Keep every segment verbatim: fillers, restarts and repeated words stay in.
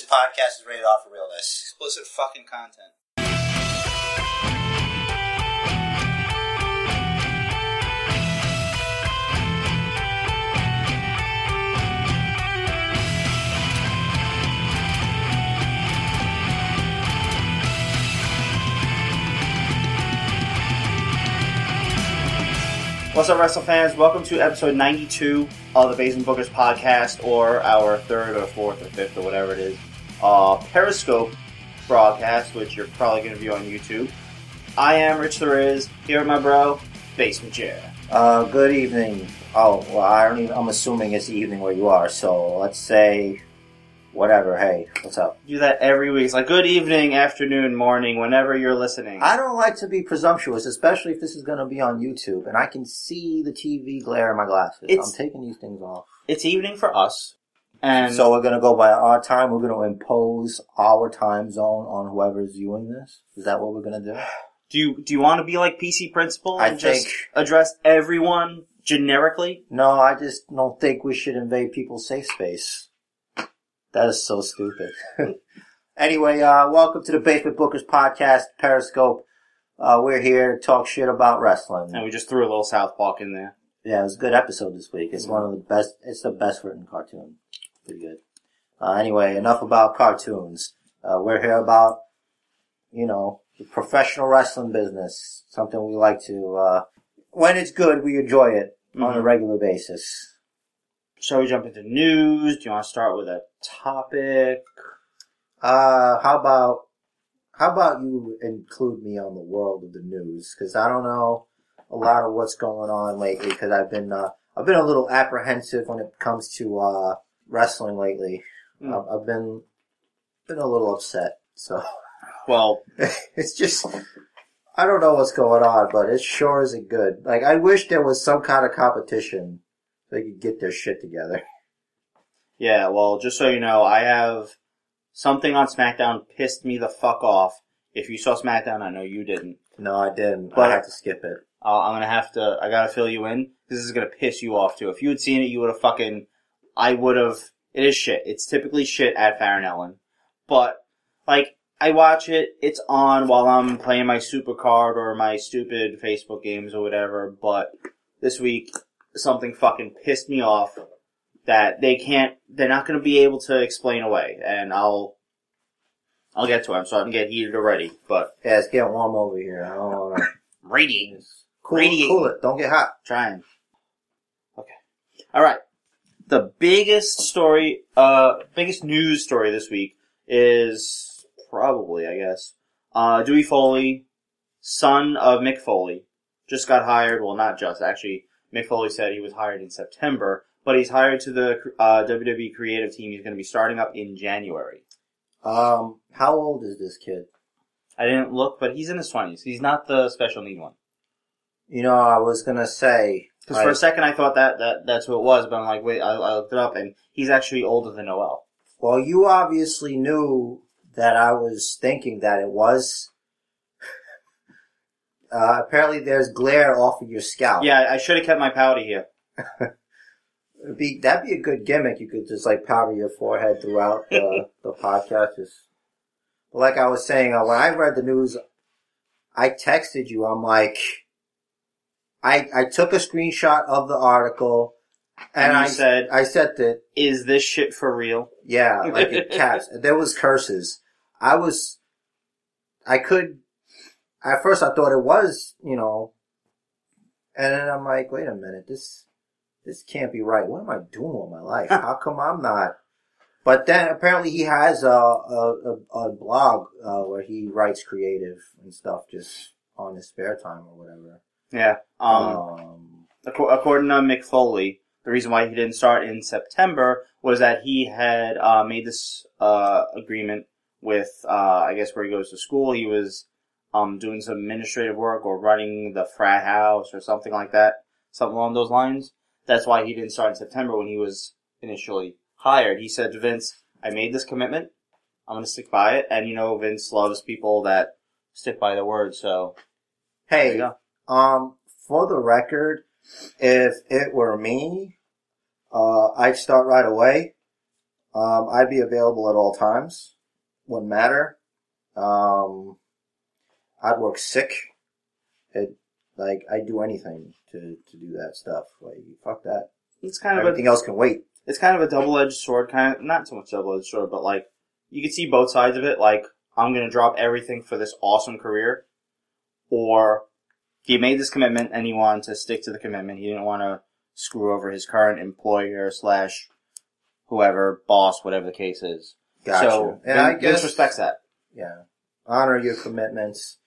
This podcast is rated off for realness. Explicit fucking content. What's up, wrestle fans? Welcome to episode ninety-two of the Basement Bookers podcast, or our third or fourth or fifth or whatever it is, uh, Periscope broadcast, which you're probably going to view on YouTube. I am Rich Theriz, here with my bro, Basement Chair. Uh, good evening. Oh, well, I don't even, I'm assuming it's the evening where you are, so let's say whatever. Hey, what's up? Do that every week. It's like, good evening, afternoon, morning, whenever you're listening. I don't like to be presumptuous, especially if this is going to be on YouTube, and I can see the T V glare in my glasses. It's, I'm taking these things off. It's evening for us. And so we're going to go by our time. We're going to impose our time zone on whoever's viewing this? Is that what we're going to do? Do you, do you want to be like P C Principal and I think, just address everyone generically? No, I just don't think we should invade people's safe space. That is so stupid. Anyway, uh, welcome to the Basement Bookers podcast, Periscope. Uh, we're here to talk shit about wrestling. And we just threw a little South Park in there. Yeah, it was a good episode this week. It's mm-hmm. one of the best, it's the best written cartoon. Pretty good. Uh, anyway, enough about cartoons. Uh, we're here about, you know, the professional wrestling business. Something we like to, uh, when it's good, we enjoy it mm-hmm. on a regular basis. Shall we jump into news? Do you want to start with a topic? Uh, how about how about you include me on the world of the news? Because I don't know a lot of what's going on lately. Because I've been uh, I've been a little apprehensive when it comes to uh, wrestling lately. Mm. I've, I've been been a little upset. So well, it's just. I don't know what's going on, but it sure isn't good. Like, I wish there was some kind of competition. They could get their shit together. Yeah, well, just so you know, I have something on SmackDown pissed me the fuck off. If you saw SmackDown, I know you didn't. No, I didn't. But I have to skip it. Uh, I'm gonna have to. I gotta fill you in. This is gonna piss you off too. If you had seen it, you would have fucking. I would have. It is shit. It's typically shit at Farron Ellen, but like I watch it. It's on while I'm playing my Supercard or my stupid Facebook games or whatever. But this week. Something fucking pissed me off that they can't, they're not going to be able to explain away, and I'll, I'll get to it. I'm starting to get heated already, but. Yeah, it's getting warm over here. I don't want to. Radiating. Cool, cool it. Don't get hot. Trying. Okay. Alright. The biggest story, uh, biggest news story this week is probably, I guess, uh, Dewey Foley, son of Mick Foley, just got hired. Well, not just, actually. Mick Foley said he was hired in September, but he's hired to the uh, W W E creative team. He's going to be starting up in January. Um, how old is this kid? I didn't look, but he's in his twenties. He's not the special need one. You know, I was going to say... Because for a second I thought that, that that's who it was, but I'm like, wait, I, I looked it up, and he's actually older than Noel. Well, you obviously knew that I was thinking that it was... Uh, apparently there's glare off of your scalp. Yeah, I should have kept my powder here. It'd be, that'd be a good gimmick. You could just, like, powder your forehead throughout the, the podcast. Just, like I was saying, uh, when I read the news, I texted you. I'm like, I I took a screenshot of the article, and, and I said, I said that, is this shit for real? Yeah, like in caps. There was curses. I was, I could... At first I thought it was, you know, and then I'm like, wait a minute, this this can't be right. What am I doing with my life? How come I'm not? But then apparently he has a a, a blog uh, where he writes creative and stuff just on his spare time or whatever. Yeah. Um, um, according to Mick Foley, the reason why he didn't start in September was that he had uh, made this uh, agreement with, uh, I guess, where he goes to school. He was... Um, doing some administrative work or running the frat house or something like that, something along those lines. That's why he didn't start in September when he was initially hired. He said to Vince, I made this commitment. I'm going to stick by it. And, you know, Vince loves people that stick by their word, so. Hey, um, for the record, if it were me, uh, I'd start right away. Um, I'd be available at all times. Wouldn't matter. Um, I'd work sick. It, like, I'd do anything to, to do that stuff. Like, fuck that. It's kind of Everything a, else can wait. It's kind of a double-edged sword, kind of, not so much double-edged sword, but, like, you can see both sides of it. Like, I'm going to drop everything for this awesome career. Or he made this commitment and he wanted to stick to the commitment. He didn't want to screw over his current employer slash whoever, boss, whatever the case is. Gotcha. So, and I guess, Vince respects that. Yeah. Honor your commitments,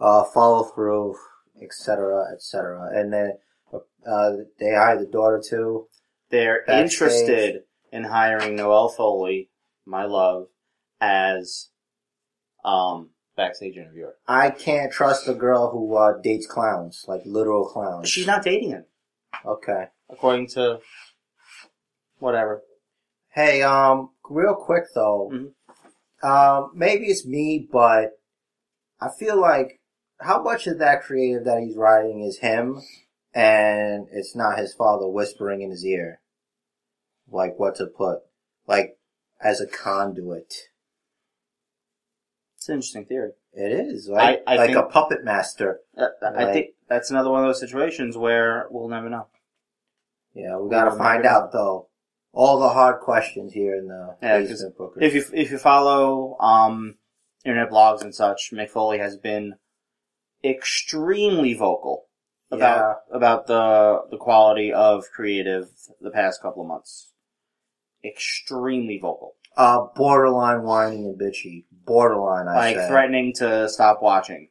uh, follow through, et cetera, et cetera. And then uh, they hired the daughter, too. They're backstage. Interested in hiring Noelle Foley, my love, as um backstage interviewer. I can't trust a girl who uh, dates clowns, like literal clowns. She's not dating him. Okay. According to whatever. Hey, um, real quick, though. Mm-hmm. Um, maybe it's me, but I feel like how much of that creative that he's writing is him, and it's not his father whispering in his ear, like, what to put, like, as a conduit. It's an interesting theory. It is, right? I, I like think, a puppet master. Uh, I like, think that's another one of those situations where we'll never know. Yeah, we gotta we'll find out, know. though. All the hard questions here in the yeah, Basement Bookers. If you if you follow um, internet blogs and such, Mick Foley has been extremely vocal about yeah. about the the quality of creative the past couple of months. Extremely vocal. Uh, borderline whining and bitchy. Borderline, I Like, say. Threatening to stop watching.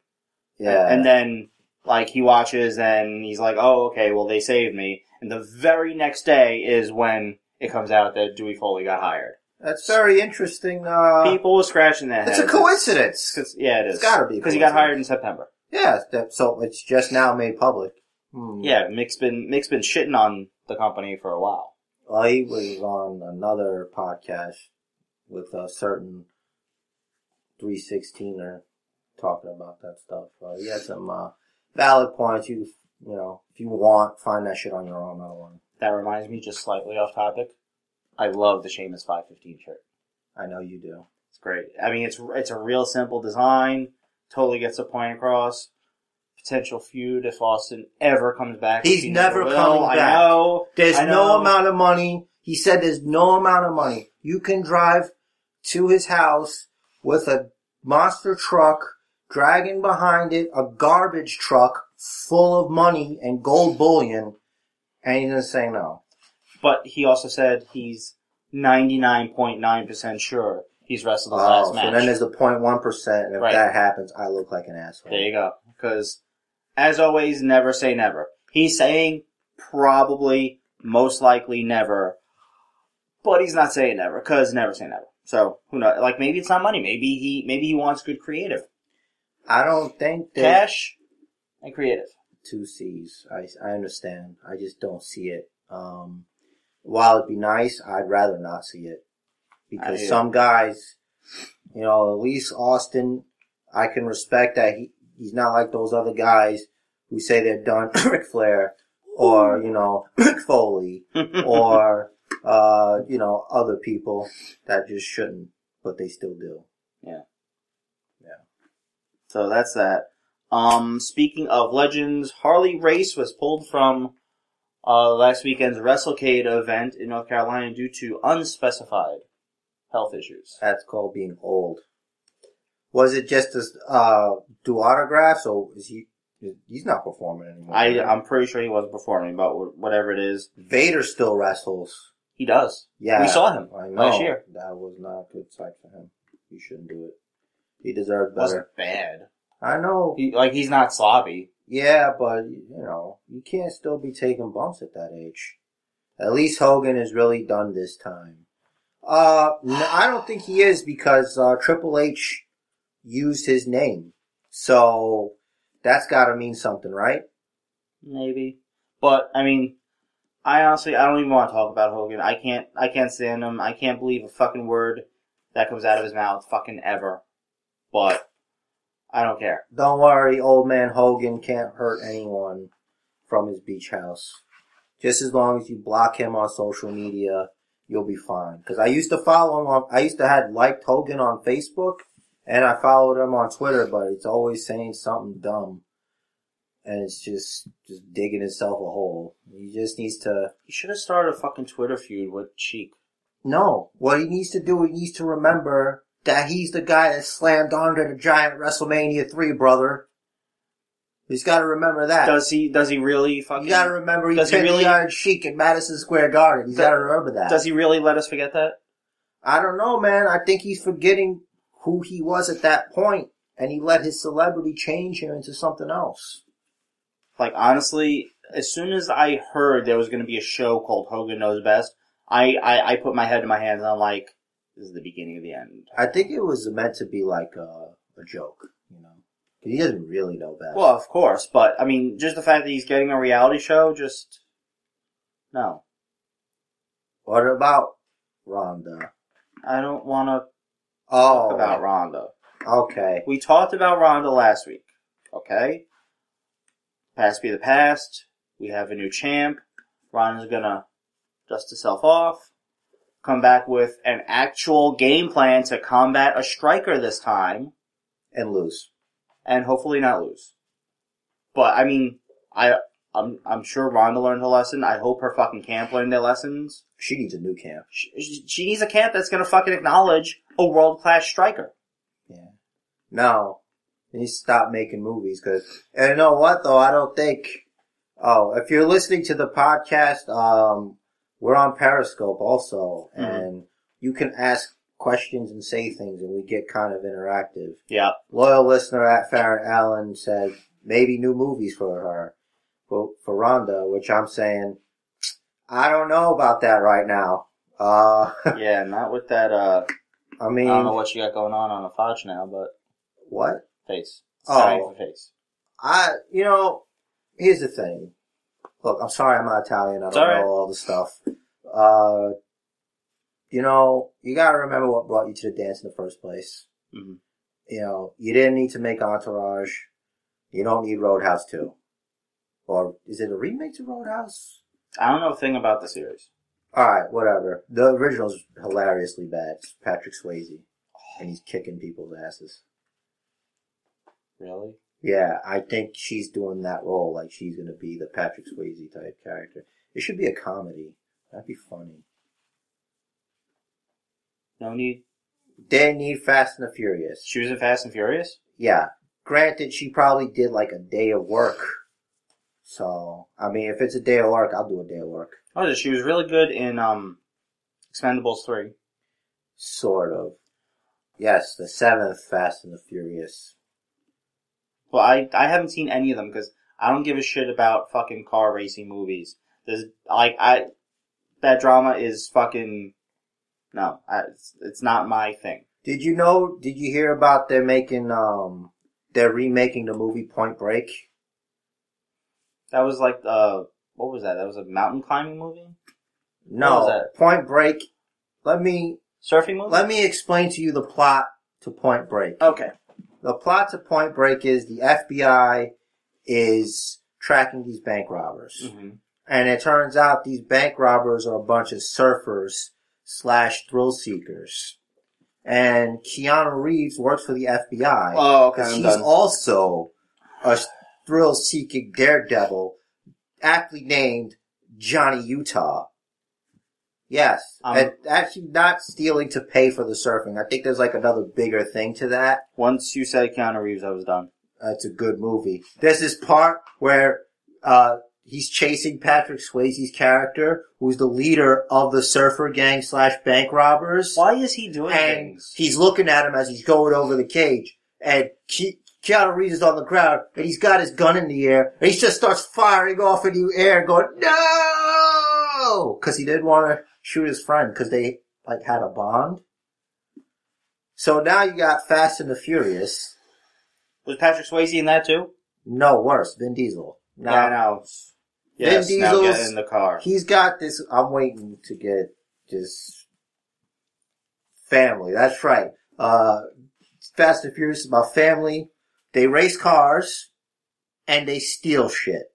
Yeah. And, and then, like, he watches and he's like, oh, okay, well, they saved me. And the very next day is when it comes out that Dewey Foley got hired. That's very interesting. Uh, People were scratching their heads. It's a coincidence. It's, yeah, it is. It's gotta be. Because he got hired in September. Yeah, that, so it's just now made public. Hmm. Yeah, Mick's been Mick's been shitting on the company for a while. Well, he was on another podcast with a certain three sixteener talking about that stuff. So he had some uh, valid points. You you know, if you want, find that shit on your own. I don't want. That reminds me, just slightly off topic, I love the Sheamus five fifteen shirt. I know you do. It's great. I mean, it's it's a real simple design. Totally gets a point across. Potential feud if Austin ever comes back. He's never coming back. I know. There's I know. no amount of money. He said there's no amount of money. You can drive to his house with a monster truck, dragging behind it a garbage truck full of money and gold bullion. And he's going to say no. But he also said he's ninety-nine point nine percent sure he's wrestled his oh, last so match. So then there's the zero point one percent, and if right. that happens, I look like an asshole. There you go. Because, as always, never say never. He's saying probably, most likely never, but he's not saying never, because never say never. So, who knows? Like, maybe it's not money. Maybe he maybe he wants good creative. I don't think that... Cash and creative. Two C's. I, I understand. I just don't see it. Um, while it'd be nice, I'd rather not see it. Because some it. guys, you know, at least Austin, I can respect that he he's not like those other guys who say they're done Ric Flair or, you know, Mick Foley or, uh, you know, other people that just shouldn't, but they still do. Yeah. Yeah. So that's that. Um, speaking of legends, Harley Race was pulled from uh, last weekend's WrestleCade event in North Carolina due to unspecified health issues. That's called being old. Was it just to uh, do autographs, or is he? He's not performing anymore. I, right? I'm pretty sure he wasn't performing, but whatever it is, Vader still wrestles. He does. Yeah, we saw him I know. last year. That was not a good sight for him. He shouldn't do it. He deserved better. It wasn't bad. I know. He, like, he's not slobby. Yeah, but, you know, you can't still be taking bumps at that age. At least Hogan is really done this time. Uh, no, I don't think he is because uh, Triple H used his name. So, that's gotta mean something, right? Maybe. But, I mean, I honestly, I don't even want to talk about Hogan. I can't, I can't stand him. I can't believe a fucking word that comes out of his mouth fucking ever. But... I don't care. Don't worry, old man Hogan can't hurt anyone from his beach house. Just as long as you block him on social media, you'll be fine. Because I used to follow him on, I used to had liked Hogan on Facebook, and I followed him on Twitter, but it's always saying something dumb. And it's just, just digging himself a hole. He just needs to... He should have started a fucking Twitter feud with Sheik. No. What he needs to do, he needs to remember that he's the guy that slammed Andre the Giant WrestleMania three, brother. He's got to remember that. Does he? Does he really fucking... You got to remember he pinned really, the Iron Sheik in Madison Square Garden. He's got to remember that. Does he really let us forget that? I don't know, man. I think he's forgetting who he was at that point, and he let his celebrity change him into something else. Like, honestly, as soon as I heard there was going to be a show called Hogan Knows Best, I, I, I put my head in my hands and I'm like, this is the beginning of the end. I think it was meant to be like a, a joke, you know? He doesn't really know best. Well, of course, but, I mean, just the fact that he's getting a reality show, just, no. What about Ronda? I don't want to oh. talk about Ronda. Okay. We talked about Ronda last week, okay? Past be the past. We have a new champ. Ronda's gonna dust herself off. Come back with an actual game plan to combat a striker this time. And lose. And hopefully not lose. But, I mean, I, I'm I'm sure Ronda learned her lesson. I hope her fucking camp learned their lessons. She needs a new camp. She, she needs a camp that's gonna fucking acknowledge a world-class striker. Yeah. No. And he stopped making movies, because... And you know what, though? I don't think... Oh, if you're listening to the podcast, um, we're on Periscope also, mm-hmm. and you can ask questions and say things, and we get kind of interactive. Yeah. Loyal listener at Farron Allen said, maybe new movies for her, for, for Ronda, which I'm saying, I don't know about that right now. Uh, yeah, not with that, uh... I mean... I don't know what you got going on on the Fudge now, but... What? Face. Oh. Face. I, you know, here's the thing. Look, I'm sorry I'm not Italian. I don't know all the stuff. Uh, you know, you gotta remember what brought you to the dance in the first place. Mm-hmm. You know, you didn't need to make Entourage. You don't need Roadhouse two. Or is it a remake to Roadhouse? I don't know a thing about the series. Alright, whatever. The original's hilariously bad. It's Patrick Swayze. And he's kicking people's asses. Really? Yeah, I think she's doing that role. Like, she's going to be the Patrick Swayze type character. It should be a comedy. That'd be funny. No need? They need Fast and the Furious. She was in Fast and Furious? Yeah. Granted, she probably did, like, a day of work. So, I mean, if it's a day of work, I'll do a day of work. Oh, she was really good in um, Expendables three. Sort of. Yes, the seventh Fast and the Furious. Well, I, I haven't seen any of them because I don't give a shit about fucking car racing movies. There's, like, I, that drama is fucking, no, I, it's, it's not my thing. Did you know, did you hear about they're making, um, they're remaking the movie Point Break? That was like, uh, what was that? That was a mountain climbing movie? No, what was that? Point Break, let me... Surfing movie? Let me explain to you the plot to Point Break. Okay. The plot to Point Break is the F B I is tracking these bank robbers. Mm-hmm. And it turns out these bank robbers are a bunch of surfers slash thrill seekers. And Keanu Reeves works for the F B I. Oh, okay. Because he's also a thrill-seeking daredevil aptly named Johnny Utah. Yes, um, and actually not stealing to pay for the surfing. I think there's like another bigger thing to that. Once you said Keanu Reeves, I was done. That's a good movie. There's this part where uh he's chasing Patrick Swayze's character, who's the leader of the surfer gang slash bank robbers. Why is he doing and things? He's looking at him as he's going over the cage, and Ke- Keanu Reeves is on the ground, and he's got his gun in the air, and he just starts firing off into the air, going, no! Because he didn't want to... shoot his friend, because they, like, had a bond. So now you got Fast and the Furious. Was Patrick Swayze in that, too? No, worse. Vin Diesel. Now, yeah, now. Yes, Vin Diesel's, now get in the car. He's got this, I'm waiting to get this family. That's right. Uh, Fast and Furious is about family. They race cars, and they steal shit.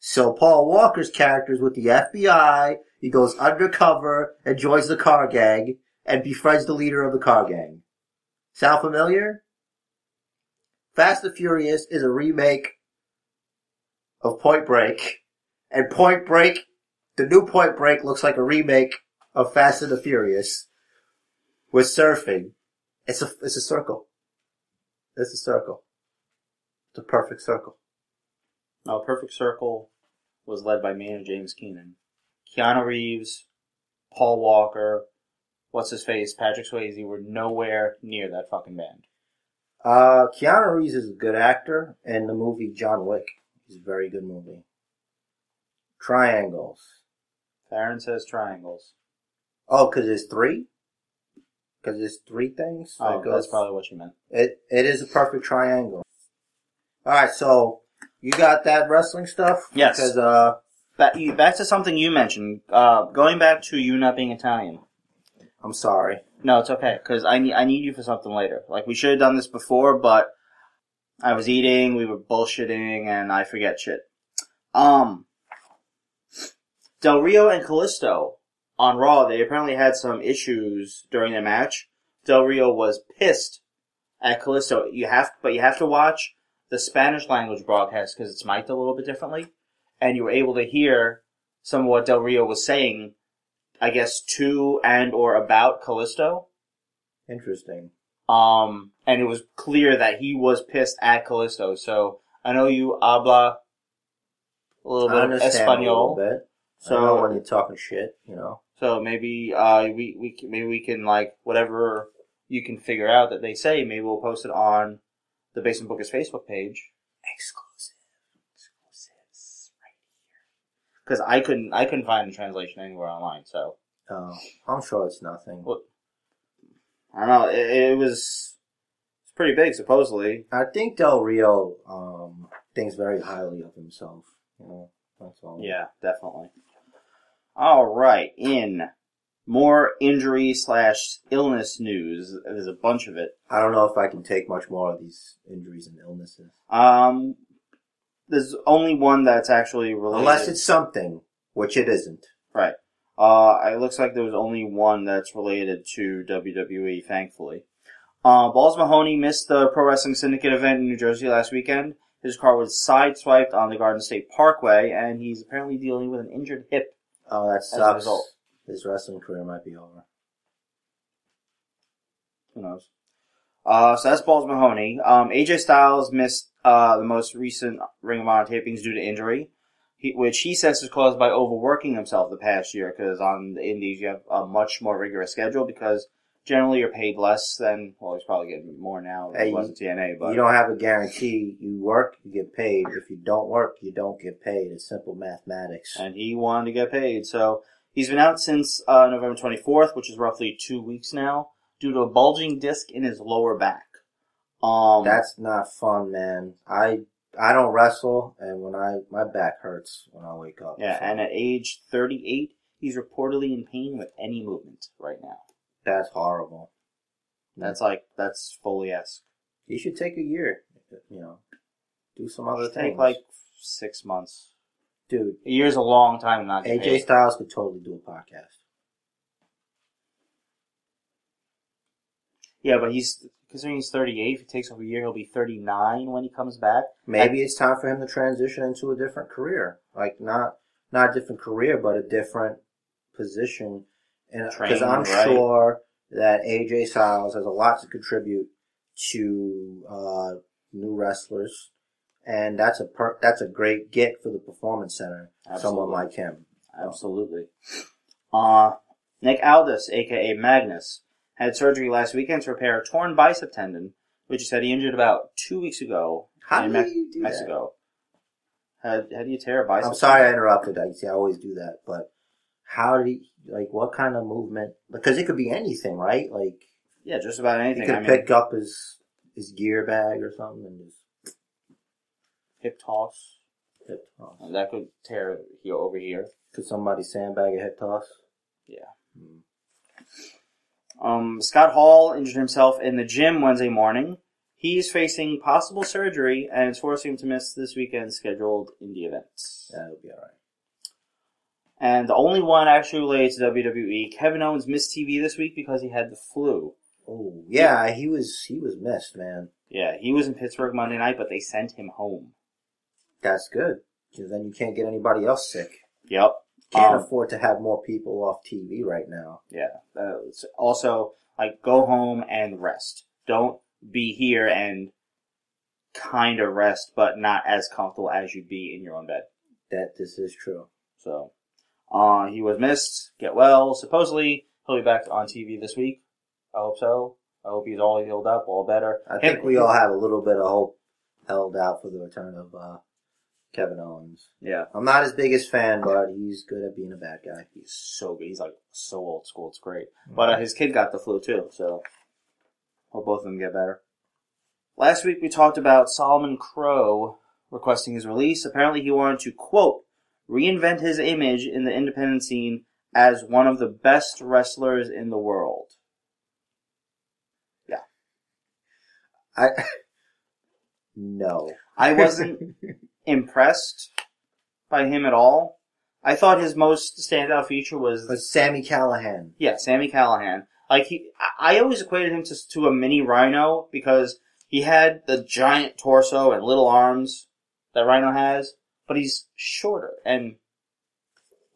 So Paul Walker's character's with the F B I, He goes undercover and joins the car gang and befriends the leader of the car gang. Sound familiar? Fast and Furious is a remake of Point Break, and Point Break, the new Point Break looks like a remake of Fast and the Furious with surfing. It's a, it's a circle. It's a circle. It's a perfect circle. Now, Perfect Circle was led by me and James Keenan. Keanu Reeves, Paul Walker, what's-his-face, Patrick Swayze were nowhere near that fucking band. Uh, Keanu Reeves is a good actor, and the movie John Wick is a very good movie. Triangles. Farron says triangles. Oh, because there's three? Because there's three things? Oh, that that's probably what you meant. It It is a perfect triangle. Alright, so you got that wrestling stuff? Yes. Because, uh... Back, back to something you mentioned. Uh, going back to you not being Italian. I'm sorry. No, it's okay, because I need, I need you for something later. Like, we should have done this before, but I was eating, we were bullshitting, and I forget shit. Um, Del Rio and Callisto on Raw, they apparently had some issues during their match. Del Rio was pissed at Callisto. You have, but you have to watch the Spanish language broadcast, because it's mic'd a little bit differently. And you were able to hear some of what Del Rio was saying, I guess, to and or about Callisto. Interesting. Um, and it was clear that he was pissed at Callisto. So I know you habla a little bit of Espanol. I understand. So I know when you're talking shit, you know. So maybe uh we we can, maybe we can like whatever you can figure out that they say. Maybe we'll post it on the Basement Bookers Facebook page. Exclusive. Because I couldn't, I couldn't find the translation anywhere online. So, oh, I'm sure it's nothing. Well, I don't know. It, it was it's pretty big, supposedly. I think Del Rio um, thinks very highly of himself. You know, that's all. Yeah, definitely. All right, in more injury slash illness news. There's a bunch of it. I don't know if I can take much more of these injuries and illnesses. Um. There's only one that's actually related. Unless it's something, which it isn't. Right. Uh, it looks like there was only one that's related to W W E, thankfully. Uh, Balls Mahoney missed the Pro Wrestling Syndicate event in New Jersey last weekend. His car was sideswiped on the Garden State Parkway, and he's apparently dealing with an injured hip. Oh, that sucks. As a result. His wrestling career might be over. Who knows? Uh, so that's Balls Mahoney. Um, A J Styles missed uh, the most recent Ring of Honor tapings due to injury, he, which he says is caused by overworking himself the past year, because on the Indies you have a much more rigorous schedule, because generally you're paid less than, well, he's probably getting more now than hey, it was at T N A. But you don't have a guarantee. You work, you get paid. If you don't work, you don't get paid. It's simple mathematics. And he wanted to get paid. So he's been out since uh, November twenty-fourth, which is roughly two weeks now, due to a bulging disc in his lower back. Um, That's not fun, man. I I don't wrestle, and when I my back hurts when I wake up. Yeah, so. And at age thirty-eight, he's reportedly in pain with any movement right now. That's horrible. That's like, that's Foley-esque. You should take a year, you know, do some other things. Take like six months. Dude. A year's a long time not to get paid. A J Styles could totally do a podcast. Yeah, but he's, considering he's thirty-eight, if it takes over a year, he'll be thirty-nine when he comes back. Maybe I, it's time for him to transition into a different career. Like, not not a different career, but a different position. And because I'm right. sure that A J Styles has a lot to contribute to uh, new wrestlers. And that's a per, that's a great get for the Performance Center, Absolutely. Someone like him. Absolutely. Uh, Nick Aldis, a k a. Magnus, had surgery last weekend to repair a torn bicep tendon, which he said he injured about two weeks ago how in do Me- you do Mexico. How, how do you tear a bicep? I'm sorry tendon? I interrupted. I see I always do that, but how do you, like, what kind of movement? Because it could be anything, right? Like, yeah, just about anything. He could I pick mean, up his his gear bag or something and just hip toss. Hip toss. And that could tear here over here. Could somebody sandbag a hip toss? Yeah. Hmm. Um, Scott Hall injured himself in the gym Wednesday morning. He's facing possible surgery, and it's forcing him to miss this weekend's scheduled indie events. That'll be all right. And the only one actually related to W W E, Kevin Owens missed T V this week because he had the flu. Oh, yeah, he was he was missed, man. Yeah, he was in Pittsburgh Monday night, but they sent him home. That's good, because then you can't get anybody else sick. Yep. Can't um, afford to have more people off T V right now. Yeah. Uh, also, like, go home and rest. Don't be here and kind of rest, but not as comfortable as you'd be in your own bed. That this is true. So, uh, he was missed. Get well. Supposedly, he'll be back on T V this week. I hope so. I hope he's all healed up, all better. I think we all have a little bit of hope held out for the return of uh, Kevin Owens. Yeah. I'm not his biggest fan, but he's good at being a bad guy. He's so good. He's like so old school. It's great. Mm-hmm. But uh, his kid got the flu too, so hope both of them get better. Last week we talked about Solomon Crow requesting his release. Apparently he wanted to, quote, reinvent his image in the independent scene as one of the best wrestlers in the world. I No. I wasn't impressed by him at all. I thought his most standout feature was... Was Sami Callihan. Yeah, Sami Callihan. Like, he, I always equated him to, to a mini Rhino because he had the giant torso and little arms that Rhino has, but he's shorter and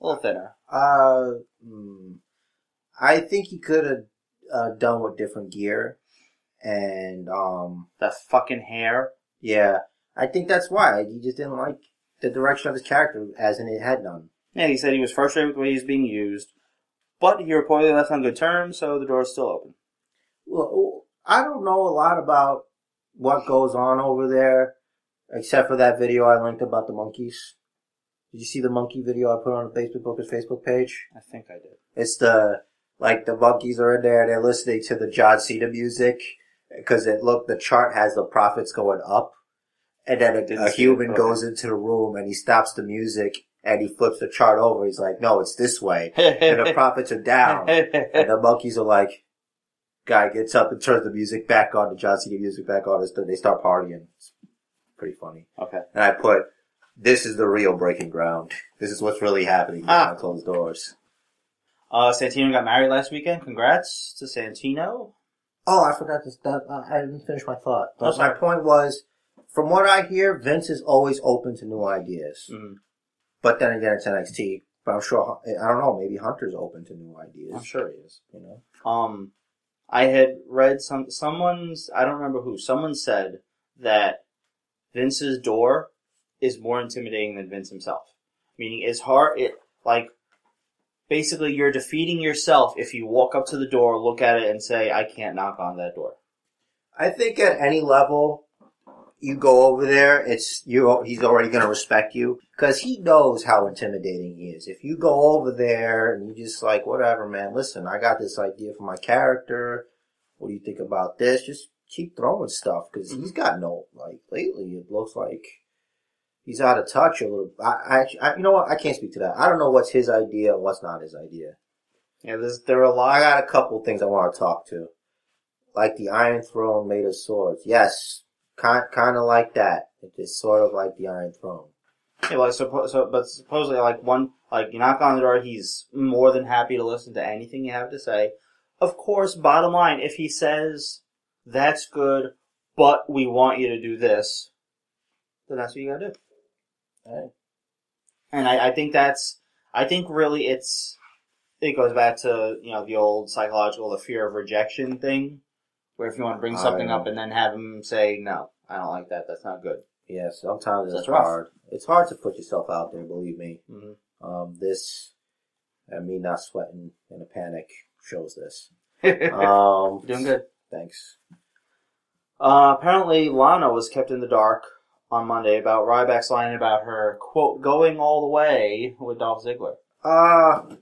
a little thinner. Uh, mm, I think he could have uh, done with different gear. And, um... the fucking hair. Yeah. I think that's why. He just didn't like the direction of his character, as in it had none. Yeah, he said he was frustrated with the way he was being used. But he reportedly left on good terms, so the door's still open. Well, I don't know a lot about what goes on over there, except for that video I linked about the monkeys. Did you see the monkey video I put on the Facebook Bookers Facebook page? I think I did. It's the, like, the monkeys are in there, they're listening to the John Cena music. Because it look, the chart has the profits going up, and then a, a human goes into the room and he stops the music and he flips the chart over. He's like, "No, it's this way," and the profits are down. And the monkeys are like, "Guy gets up and turns the music back on, the John Cena music back on." And they start partying. It's pretty funny. Okay. And I put, "This is the real breaking ground. This is what's really happening behind ah. closed doors." Uh, Santino got married last weekend. Congrats to Santino. Oh, I forgot this. That, uh, I didn't finish my thought. But my point was, from what I hear, Vince is always open to new ideas. Mm-hmm. But then again, it's N X T. But I'm sure, I don't know, maybe Hunter's open to new ideas. I'm sure he is. You know, um, I had read some someone's, I don't remember who, someone said that Vince's door is more intimidating than Vince himself. Meaning, it's hard, it, like... Basically, you're defeating yourself if you walk up to the door, look at it, and say, I can't knock on that door. I think at any level you go over there, it's you. He's already going to respect you because he knows how intimidating he is. If you go over there and you just like, whatever, man, listen, I got this idea for my character. What do you think about this? Just keep throwing stuff because he's got no, like, lately it looks like... He's out of touch a little. I, I, I, you know what? I can't speak to that. I don't know what's his idea and what's not his idea. Yeah, there's, there are a lot. I got a couple things I want to talk to. Like the Iron Throne made of swords. Yes. Kind, kind of like that. It's sort of like the Iron Throne. Yeah, like, so, so, but supposedly, like, one, like, you knock on the door, he's more than happy to listen to anything you have to say. Of course, bottom line, if he says, that's good, but we want you to do this, then that's what you gotta do. Right. And I, I think that's, I think really it's, it goes back to, you know, the old psychological, the fear of rejection thing, where if you want to bring something up and then have them say, no, I don't like that, that's not good. Yeah, sometimes it's hard. It's hard to put yourself out there, believe me. Mm-hmm. Um, this, and me not sweating in a panic shows this. um, Doing good. Thanks. Uh, apparently Lana was kept in the dark on Monday about Ryback's line about her, quote, going all the way with Dolph Ziggler. Uh,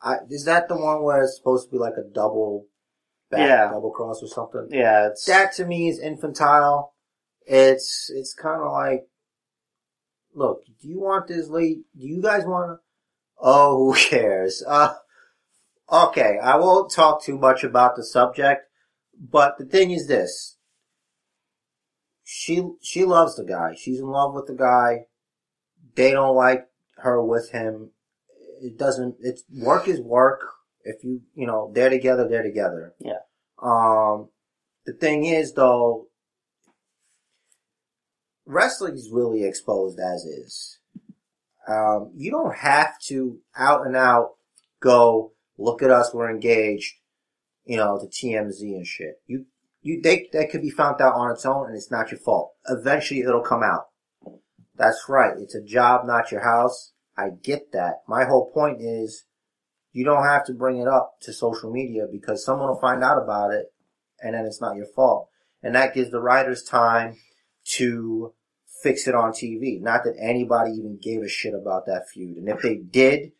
I, is that the one where it's supposed to be like a double back, yeah. double cross or something? Yeah. It's... That to me is infantile. It's it's kind of like, look, do you want this late? Do you guys want to? Oh, who cares? Uh, okay, I won't talk too much about the subject, but the thing is this. She she loves the guy. She's in love with the guy. They don't like her with him. It doesn't. It's work is work. If you you know they're together, they're together. Yeah. Um. The thing is, though, wrestling's really exposed as is. Um. You don't have to out and out go look at us. We're engaged. You know, to T M Z and shit. You you they that could be found out on its own, and it's not your fault. Eventually, it'll come out. That's right. It's a job, not your house. I get that. My whole point is you don't have to bring it up to social media because someone will find out about it and then it's not your fault. And that gives the writers time to fix it on T V. Not that anybody even gave a shit about that feud. And if they did,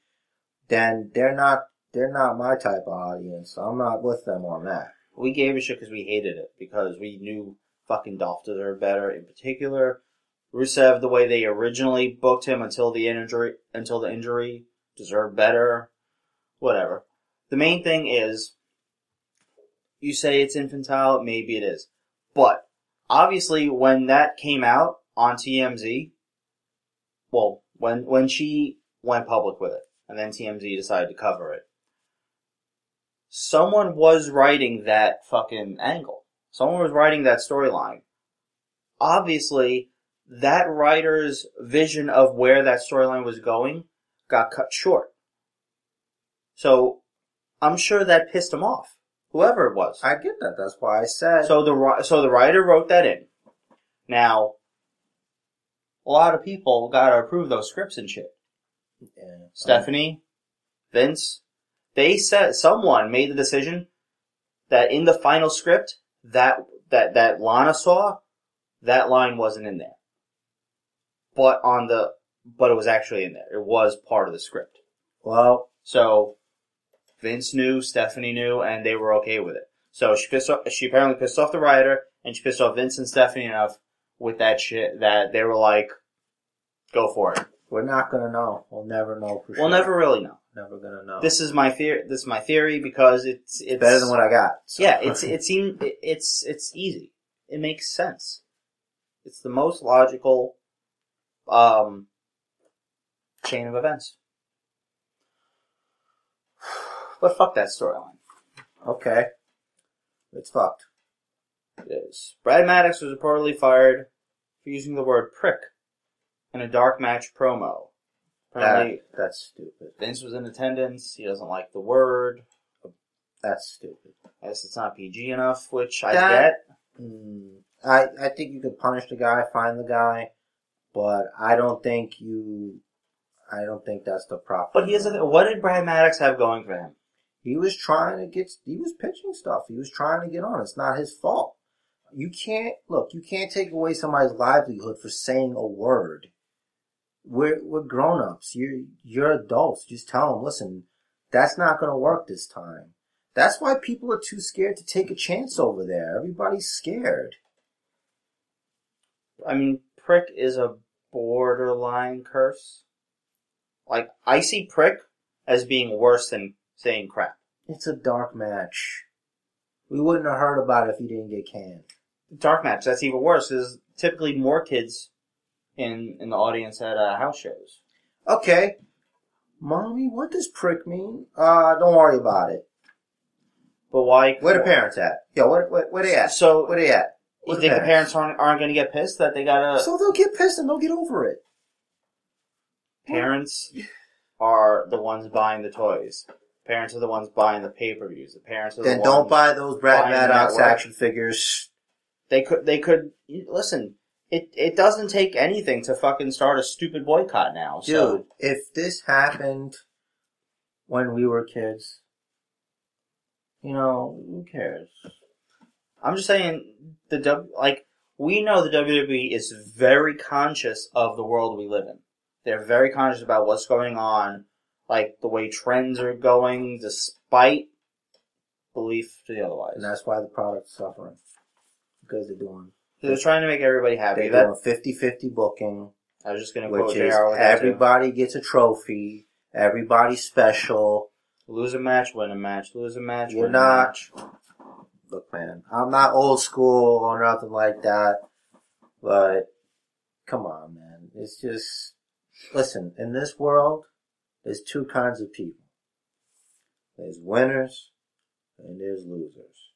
then they're not they're not my type of audience. I'm not with them on that. We gave a shit because we hated it because we knew fucking Dolph deserved better in particular. Rusev, the way they originally booked him until the injury, until the injury, deserved better, whatever. The main thing is, you say it's infantile, maybe it is. But, obviously, when that came out on T M Z, well, when when she went public with it, and then T M Z decided to cover it, someone was writing that fucking angle. Someone was writing that storyline. Obviously, that writer's vision of where that storyline was going got cut short. So, I'm sure that pissed him off. Whoever it was. I get that. That's why I said... So the so the writer wrote that in. Now, a lot of people gotta approve those scripts and shit. Yeah. Stephanie, um, Vince, they said... Someone made the decision that in the final script that that, that Lana saw, that line wasn't in there. But on the, but it was actually in there. It was part of the script. Well, so Vince knew, Stephanie knew, and they were okay with it. So she pissed off, she apparently pissed off the writer, and she pissed off Vince and Stephanie enough with that shit that they were like, "Go for it." We're not gonna know. We'll never know for sure. We'll never really know. Never gonna know. This is my theory. This is my theory because it's it's better than what I got. So. Yeah, it's it seemed it's it's easy. It makes sense. It's the most logical. Um, chain of events. But fuck that storyline. Okay. It's fucked. It is. Brad Maddox was reportedly fired for using the word prick in a dark match promo. Apparently, that, that's stupid. Vince was in attendance. He doesn't like the word. That's stupid. I guess it's not P G enough, which that, I get. Mm, I, I think you could punish the guy, find the guy. But I don't think you, I don't think that's the proper. But here's the thing. What did Brad Maddox have going for him? He was trying to get, he was pitching stuff. He was trying to get on. It's not his fault. You can't, look, you can't take away somebody's livelihood for saying a word. We're, we're grown-ups. You're, you're adults. Just tell them, listen, that's not going to work this time. That's why people are too scared to take a chance over there. Everybody's scared. I mean, prick is a borderline curse. Like, I see prick as being worse than saying crap. It's a dark match. We wouldn't have heard about it if you didn't get canned. Dark match, that's even worse. There's typically more kids in in the audience at uh, house shows. Okay. Mommy, what does prick mean? Uh, don't worry about it. But why? Where the parents at? Yeah, where, where, where they at? So, where they at? You think parents? the parents aren't, aren't going to get pissed that they got to... So they'll get pissed and they'll get over it. Parents are the ones buying the toys. Parents are the ones buying the pay-per-views. The parents are the then ones... Then don't buy those Brad Maddox action figures. They could... They could... Listen, it, it doesn't take anything to fucking start a stupid boycott now. Dude, so. If this happened when we were kids, you know, who cares? I'm just saying, the w, like we know the W W E is very conscious of the world we live in. They're very conscious about what's going on, like the way trends are going, despite belief to the otherwise. And that's why the product's suffering. Because they're doing... They're trying to make everybody happy. They're doing fifty-fifty booking. I was just going to quote J R with that too. Everybody gets a trophy. Everybody's special. Lose a match, win a match. Lose a match, win a match. You're not... Look, man, I'm not old school or nothing like that, but come on, man. It's just, Listen, in this world, there's two kinds of people. There's winners and there's losers.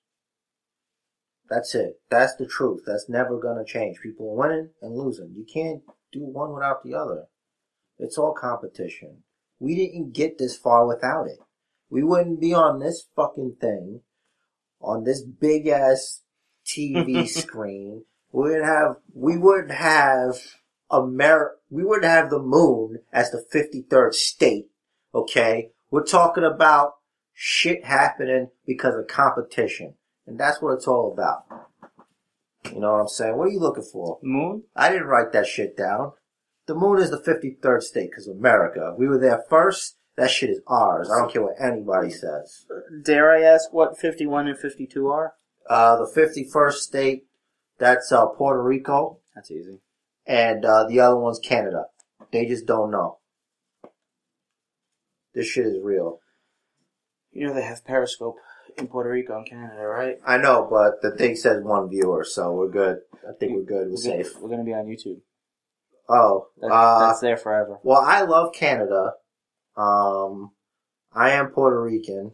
That's it. That's the truth. That's never going to change. People are winning and losing. You can't do one without the other. It's all competition. We didn't get this far without it. We wouldn't be on this fucking thing, on this big-ass T V screen. We wouldn't have, we wouldn't have Ameri- we wouldn't have the moon as the fifty-third state, okay? We're talking about shit happening because of competition. And that's what it's all about. You know what I'm saying? What are you looking for? Moon? I didn't write that shit down. The moon is the fifty-third state because America. We were there first. That shit is ours. I don't care what anybody says. Dare I ask what fifty-one and fifty-two are? Uh, the fifty-first state, that's uh, Puerto Rico. That's easy. And uh, the other one's Canada. They just don't know. This shit is real. You know they have Periscope in Puerto Rico and Canada, right? I know, but the thing says one viewer, so we're good. I think we're good. We're, we're safe. Gonna, we're going to be on YouTube. Oh. That, uh, that's there forever. Well, I love Canada. Um, I am Puerto Rican.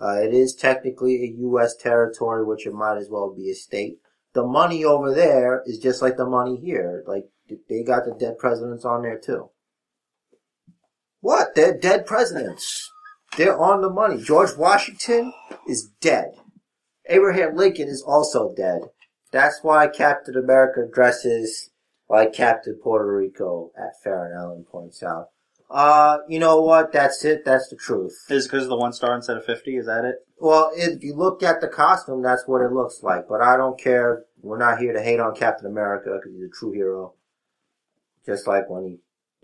Uh, it is technically a U S territory, which it might as well be a state. The money over there is just like the money here. Like, they got the dead presidents on there, too. What? They're dead presidents. They're on the money. George Washington is dead. Abraham Lincoln is also dead. That's why Captain America dresses like Captain Puerto Rico, at Farron Allen points out. Uh, you know what? That's it. That's the truth. Is it because of the one star instead of fifty? Is that it? Well, if you look at the costume, that's what it looks like. But I don't care. We're not here to hate on Captain America because he's a true hero. Just like when he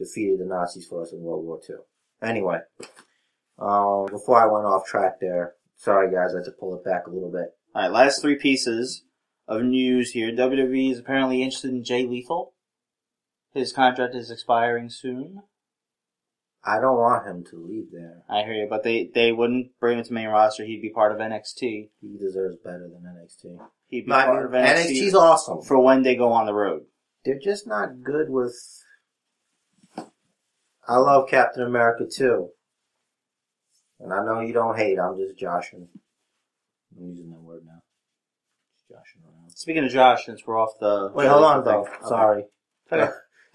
defeated the Nazis for us in World War Two. Anyway, um, before I went off track there, sorry guys, I had to pull it back a little bit. All right, last three pieces of news here. W W E is apparently interested in Jay Lethal. His contract is expiring soon. I don't want him to leave there. I hear you, but they, they wouldn't bring him to main roster. He'd be part of N X T. He deserves better than N X T. He'd be My, part of N X T. N X T's awesome. For when they go on the road. They're just not good with... I love Captain America, too. And I know you don't hate. I'm just joshing. I'm using that word now. Joshing around. Speaking of Josh, since we're off the... Wait, hold on, though. Thing. Sorry. Okay.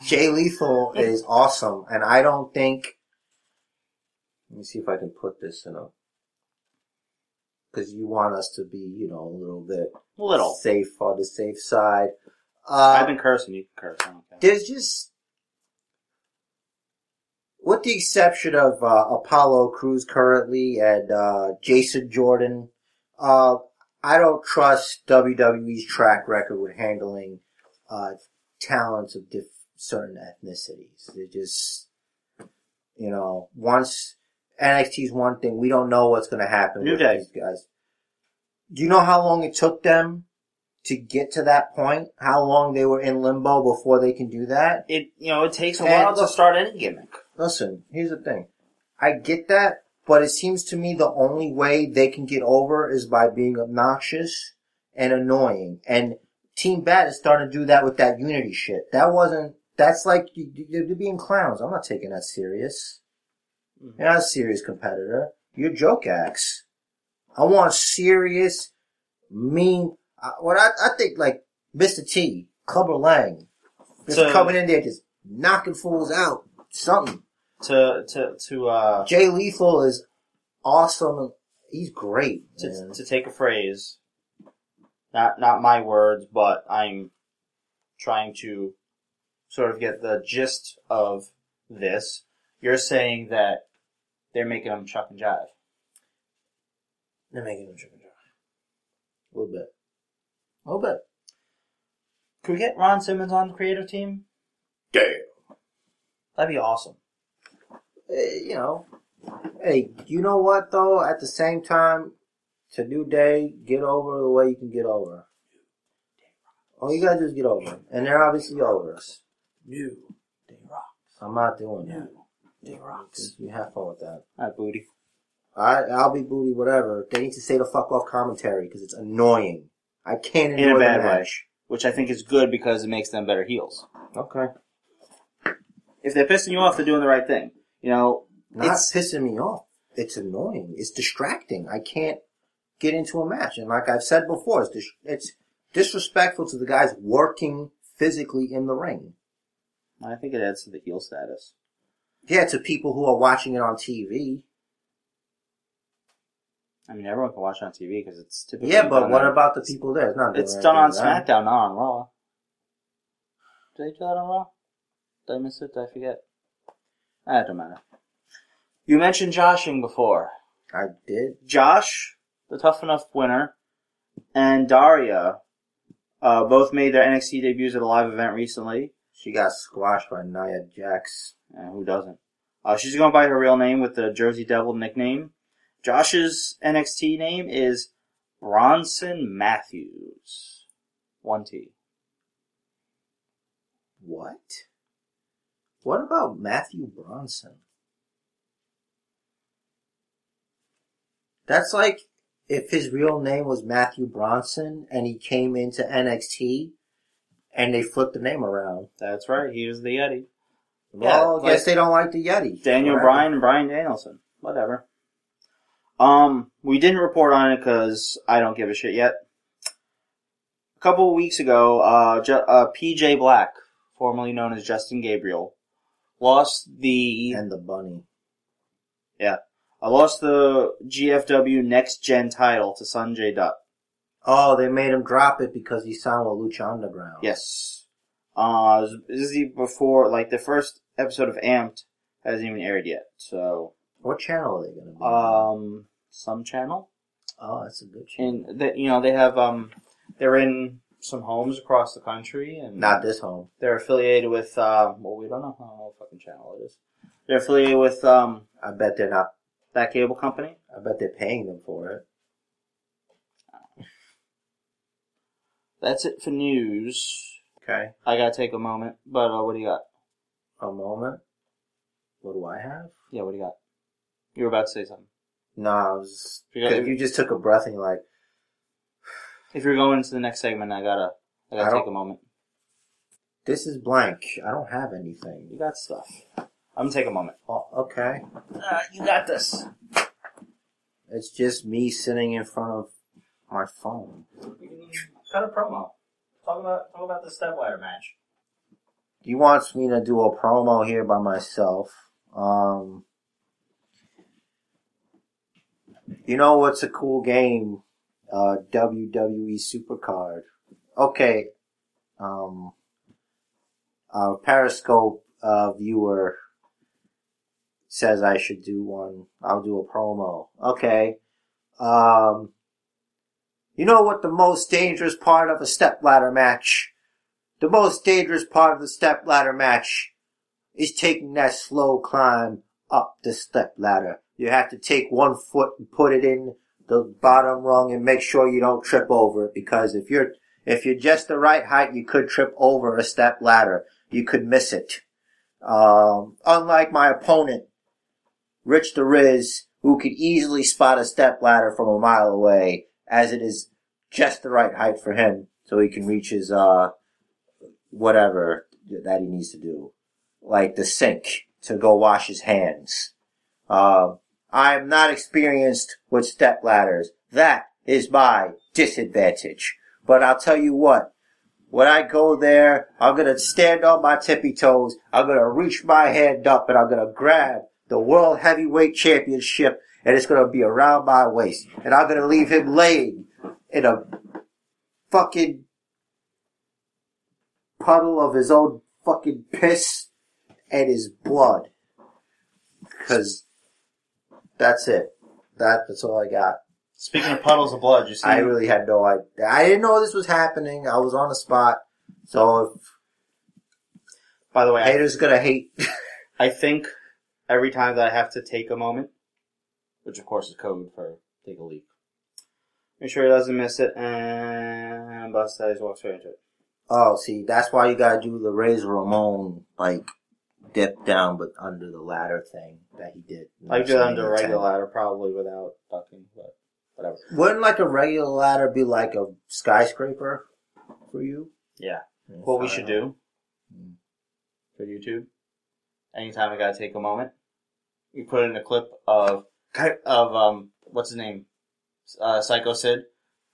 Jay Lethal is awesome, and I don't think... Let me see if I can put this in a... Because you want us to be, you know, a little bit... A little. Safe on the safe side. Uh, I've been cursing. You can curse. I don't care. There's just... With the exception of uh, Apollo Crews currently and uh, Jason Jordan, uh, I don't trust W W E's track record with handling uh, talents of different... certain ethnicities. They just, you know, once N X T's one thing, we don't know what's going to happen New with day. These guys. Do you know how long it took them to get to that point? How long they were in limbo before they can do that? It, you know, it takes a and while to start any gimmick. Listen, here's the thing. I get that, but it seems to me the only way they can get over is by being obnoxious and annoying. And Team Bad is starting to do that with that Unity shit. That wasn't That's like, you're being clowns. I'm not taking that serious. Mm-hmm. You're not a serious competitor. You're joke acts. I want serious, mean, uh, what I, I think like Mister T, Clubber Lang, just to, coming in there just knocking fools out. Something. To, to, to, uh. Jay Lethal is awesome. He's great. To, to take a phrase, not, not my words, but I'm trying to sort of get the gist of this, you're saying that they're making them chuck and jive. They're making them chuck and jive. A little bit. A little bit. Could we get Ron Simmons on the creative team? Damn. That'd be awesome. Uh, you know. Hey, you know what, though? At the same time, it's a new day. Get over the way you can get over. All you gotta do is get over. And they're obviously over us. New Day Rocks. I'm not doing New that. New Day Rocks. You have fun with that. Alright, Booty. I, I'll be Booty, whatever. They need to say the fuck off commentary, because it's annoying. I can't enjoy In a bad way. Which I think is good, because it makes them better heels. Okay. If they're pissing you off, they're doing the right thing. You know, not it's, pissing me off. It's annoying. It's distracting. I can't get into a match. And like I've said before, it's, dis- it's disrespectful to the guys working physically in the ring. I think it adds to the heel status. Yeah, to people who are watching it on T V. I mean, everyone can watch it on T V because it's typically... Yeah, but what on, about the people there? It's, not it's done on SmackDown, that. Not on Raw. Did they do that on Raw? Did I miss it? Did I forget? Ah, it don't matter. You mentioned joshing before. I did. Josh, the Tough Enough winner, and Daria uh, both made their N X T debuts at a live event recently. She got squashed by Nia Jax. Yeah, who doesn't? Uh, she's going by her real name with the Jersey Devil nickname. Josh's N X T name is Bronson Matthews. One T. What? What about Matthew Bronson? That's like if his real name was Matthew Bronson and he came into N X T and they flipped the name around. That's right. He was the Yeti. Well, yeah, I guess like they don't like the Yeti. Daniel right. Bryan and Bryan Danielson. Whatever. Um, we didn't report on it because I don't give a shit yet. A couple of weeks ago, uh, J- uh, P J Black, formerly known as Justin Gabriel, lost the... And the bunny. Yeah. I lost the G F W Next Gen title to Sanjay Dutt. Oh, they made him drop it because he signed with Lucha Underground. Yes. Uh, this is before, like, the first episode of Amped hasn't even aired yet, so... What channel are they going to be? Um, some channel. Oh, that's a good channel. And, they, you know, they have, um, they're in some homes across the country. And not this home. They're affiliated with, uh, well, we don't know how fucking channel it is. They're affiliated with, um... I bet they're not... That cable company? I bet they're paying them for it. That's it for news. Okay. I gotta take a moment, but uh, what do you got? A moment? What do I have? Yeah, what do you got? You were about to say something. No, I was... Because you just took a breath and you're like... If you're going into the next segment, I gotta, I gotta I take a moment. This is blank. I don't have anything. You got stuff. I'm going to take a moment. Oh, okay. Uh, you got this. It's just me sitting in front of my phone. You can cut a promo. Talk about talk about the Stepwire match. He wants me to do a promo here by myself. Um, you know what's a cool game? Uh, W W E Supercard. Okay. Um, uh, Periscope uh, viewer says I should do one. I'll do a promo. Okay. Um, you know what the most dangerous part of a stepladder match? The most dangerous part of the stepladder match is taking that slow climb up the stepladder. You have to take one foot and put it in the bottom rung and make sure you don't trip over it, because if you're if you're just the right height, you could trip over a stepladder. You could miss it. Um, unlike my opponent, Rich Theriz, who could easily spot a stepladder from a mile away, as it is just the right height for him, so he can reach his, uh, whatever that he needs to do. Like the sink to go wash his hands. Uh, I am not experienced with stepladders. That is my disadvantage. But I'll tell you what. When I go there, I'm going to stand on my tippy toes. I'm going to reach my hand up, and I'm going to grab the World Heavyweight Championship, and it's going to be around my waist. And I'm going to leave him laying in a fucking puddle of his own fucking piss and his blood. Because that's it. That, that's all I got. Speaking of puddles of blood, you see... I really had no idea. I didn't know this was happening. I was on the spot. So, if... By the way... Haters I, gonna hate. I think every time that I have to take a moment, which of course is code for take a leak, make sure he doesn't miss it, and Bust that he walks right into it. Oh, see, that's why you gotta do the Razor Ramon, like, dip down but under the ladder thing that he did. Like, just under a regular ladder, probably, without ducking, but... Whatever. Wouldn't like a regular ladder be like a skyscraper for you? Yeah. What we should do for YouTube anytime I gotta take a moment. We put in a clip of of um what's his name, uh, Psycho Sid,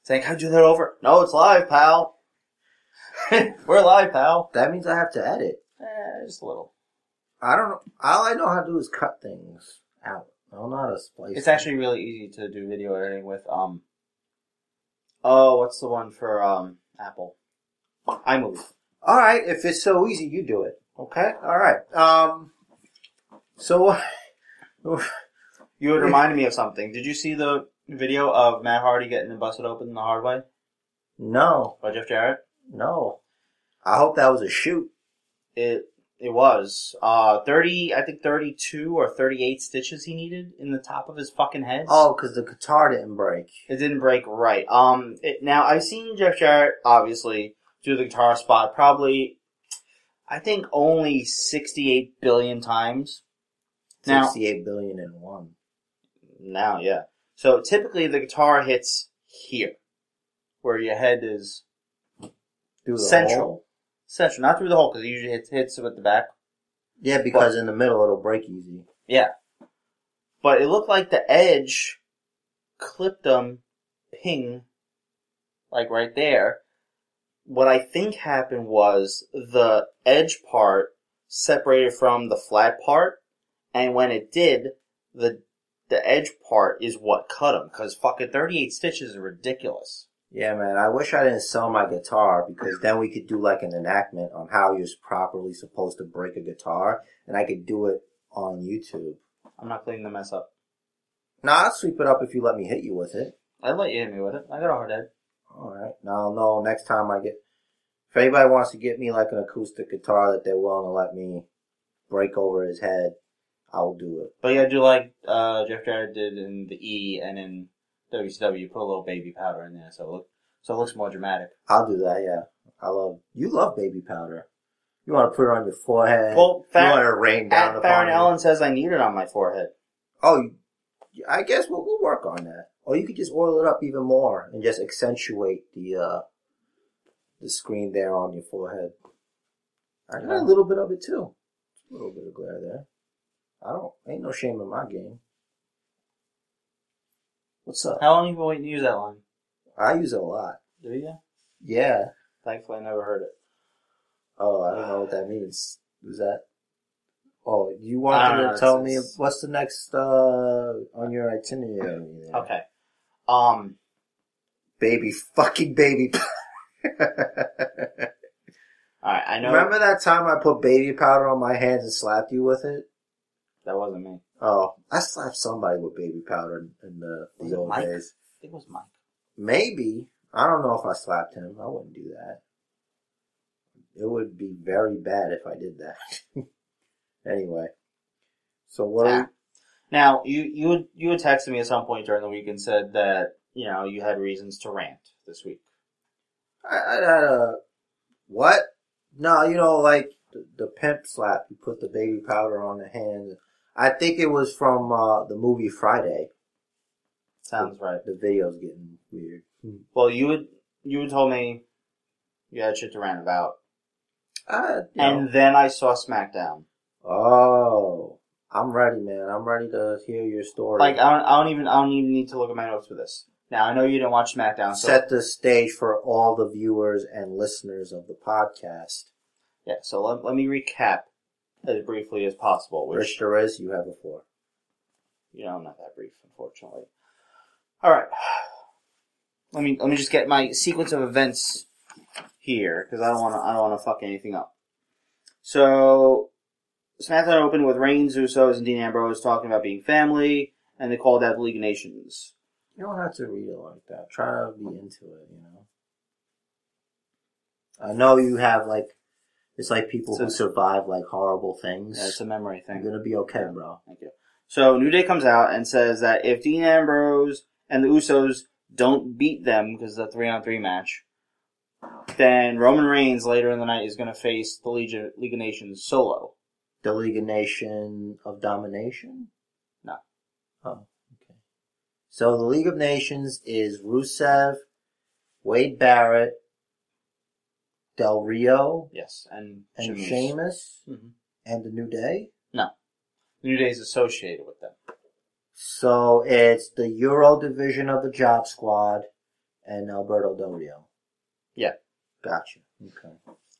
saying, "How'd you do that over?" "No, it's live, pal." "We're live, pal." That means I have to edit. Eh, just a little. I don't know. All I know how to do is cut things out. I don't know how to splice. It's them. Actually really easy to do video editing with um. Oh, what's the one for um Apple? iMovie. All right, if it's so easy, you do it. Okay. All right. Um. So, you had reminded me of something. Did you see the video of Matt Hardy getting busted open the hard way? No. By Jeff Jarrett? No. I hope that was a shoot. It it was. Uh, thirty. I think thirty-two or thirty-eight stitches he needed in the top of his fucking head. Oh, because the guitar didn't break. It didn't break right. Um. It, now I've seen Jeff Jarrett obviously do the guitar spot probably, I think only sixty-eight billion times. sixty-eight now, billion and one. Now, yeah. So typically the guitar hits here, where your head is through the central. Hole? Central, not through the hole, because it usually hits, hits with the back. Yeah, because but, in the middle it'll break easy. Yeah. But it looked like the edge clipped him, ping, like right there. What I think happened was the edge part separated from the flat part. And when it did, the the edge part is what cut him. Because fucking thirty-eight stitches are ridiculous. Yeah, man. I wish I didn't sell my guitar. Because then we could do like an enactment on how you're properly supposed to break a guitar. And I could do it on YouTube. I'm not cleaning the mess up. Nah, I'll sweep it up if you let me hit you with it. I'd let you hit me with it. I got a hard head. Alright. Now, no, next time I get... If anybody wants to get me like an acoustic guitar that they're willing to let me break over his head, I'll do it. But yeah, do like uh, Jeff Jarrett did in the E and in W C W. Put a little baby powder in there, so it look so it looks more dramatic. I'll do that. Yeah, I love you. Love baby powder. You want to put it on your forehead. Well, Far- you want to rain down. At Farron Allen says I need it on my forehead. Oh, I guess we'll, we'll work on that. Or you could just oil it up even more and just accentuate the uh, the screen there on your forehead. I got a little bit of it too. A little bit of glare there. I don't, ain't no shame in my game. What's up? How long have you been waiting to use that line? I use it a lot. Do you? Yeah. Thankfully, I never heard it. Oh, I don't know what that means. Who's that? Oh, you wanted to know, tell me it's... what's the next, uh, on your itinerary there? Okay. Um. Baby, fucking baby. Alright, I know. Remember that time I put baby powder on my hands and slapped you with it? That wasn't me. Oh, I slapped somebody with baby powder in the, the old Mike? days. I think it was Mike. Maybe. I don't know if I slapped him. I wouldn't do that. It would be very bad if I did that. Anyway. So what are we... Now, you, you, you had texted me at some point during the week and said that, you know, you had reasons to rant this week. I, I had a... What? No, you know, like the, the pimp slap. You put the baby powder on the hand. I think it was from uh, the movie Friday. Sounds right. The video's getting weird. Well, you would you had told me you had shit to rant about. Uh, no. And then I saw SmackDown. Oh, I'm ready, man. I'm ready to hear your story. Like I don't, I don't even I don't even need to look at my notes for this. Now I know you didn't watch SmackDown. So set the stage for all the viewers and listeners of the podcast. Yeah. So let let me recap. As briefly as possible. Which, Rich Theriz, you have the floor. You know, I'm not that brief, unfortunately. All right. Let me let me just get my sequence of events here because I don't want to I don't want to fuck anything up. So SmackDown opened with Reigns, Usos, and Dean Ambrose talking about being family, and they called out the League of Nations. You don't have to read it like that. Try to be into it, you know. I know you have like. It's like people so, who survive, like, horrible things. Yeah, it's a memory thing. You're going to be okay, yeah, bro. Thank you. So, New Day comes out and says that if Dean Ambrose and the Usos don't beat them, because it's a three-on-three match, then Roman Reigns later in the night is going to face the League of, League of Nations solo. The League of Nations of Domination? No. Oh, okay. So, the League of Nations is Rusev, Wade Barrett, Del Rio, yes, and, and Sheamus, Sheamus mm-hmm. and the New Day. No. New Day's associated with them. So it's the Euro division of the Job Squad and Alberto Del Rio. Yeah. Gotcha. Okay.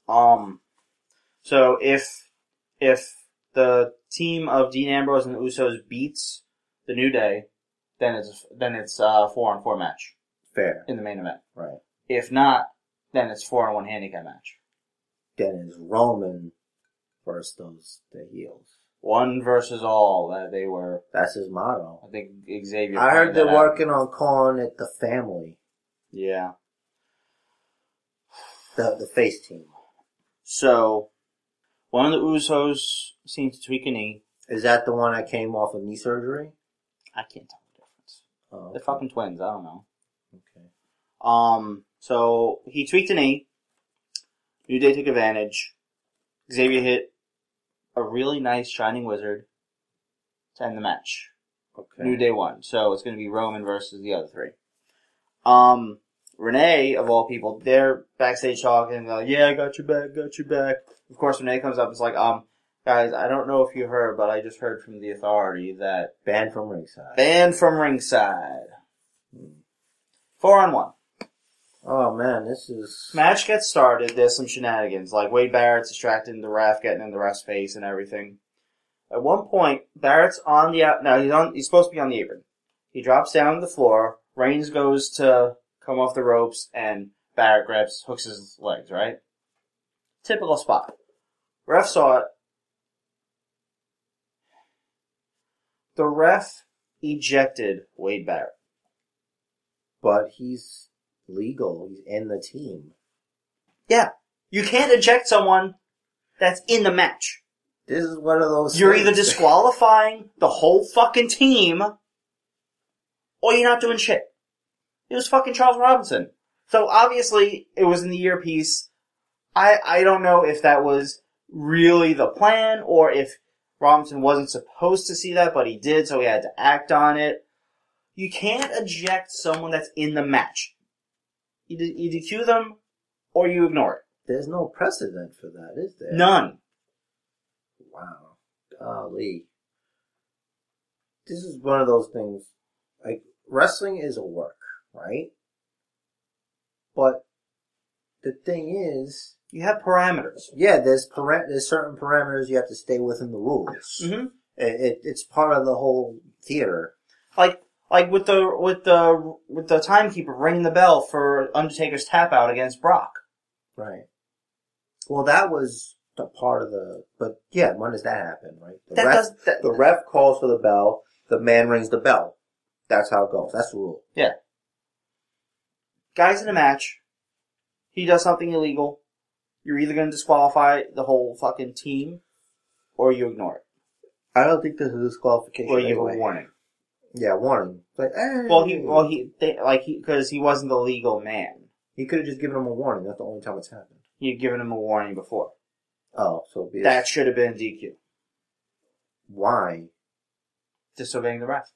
Um. So if if the team of Dean Ambrose and the Usos beats the New Day, then it's then it's a four on four match. Fair. In the main event. Right. If not, then it's four on one handicap match. Then it's Roman versus those the heels. One versus all. Uh, they were. That's his motto. I think Xavier. I heard they're working on calling it the family. Yeah. The the face team. So, one of the Usos seemed to tweak a knee. Is that the one that came off of knee surgery? I can't tell the difference. Oh, okay. They're fucking twins. I don't know. Okay. Um. So he tweaked a knee. New Day took advantage. Xavier hit a really nice Shining Wizard to end the match. Okay. New Day won. So it's going to be Roman versus the other three. Um, Renee, of all people, they're backstage talking. They're like, yeah, I got your back, got your back. Of course, Renee comes up and is like, um, guys, I don't know if you heard, but I just heard from the authority that... Banned from ringside. Banned from ringside. Hmm. Four on one. Oh, man, this is... Match gets started. There's some shenanigans. Like, Wade Barrett's distracting the ref, getting in the ref's face and everything. At one point, Barrett's on the... No, he's on. He's supposed to be on the apron. He drops down to the floor. Reigns goes to come off the ropes, and Barrett grabs, hooks his legs, right? Typical spot. Ref saw it. The ref ejected Wade Barrett. But he's... legal. He's in the team. Yeah. You can't eject someone that's in the match. This is one of those You're things. Either disqualifying the whole fucking team, or you're not doing shit. It was fucking Charles Robinson. So obviously, it was in the earpiece. I, I don't know if that was really the plan, or if Robinson wasn't supposed to see that, but he did, so he had to act on it. You can't eject someone that's in the match. You, de- you D Q them, or you ignore it. There's no precedent for that, is there? None. Wow. Golly. This is one of those things, like, wrestling is a work, right? But the thing is... You have parameters. Yeah, there's para- there's certain parameters you have to stay within the rules. Mm-hmm. It, it, it's part of the whole theater. Like... Like with the with the with the timekeeper ringing the bell for Undertaker's tap out against Brock, right? Well, that was the part of the. But yeah, when does that happen? Right? The that ref does, that, the ref calls for the bell. The man rings the bell. That's how it goes. That's the rule. Yeah. Guy's in a match. He does something illegal. You're either going to disqualify the whole fucking team, or you ignore it. I don't think this is a disqualification. Or you anyway. Have a warning. Yeah, warning. Like, eh. Well, he, well, he, they, like, he, because he wasn't the legal man. He could have just given him a warning. That's the only time it's happened. He had given him a warning before. Oh, so it'd be that a... should have been D Q. Why? Disobeying the ref.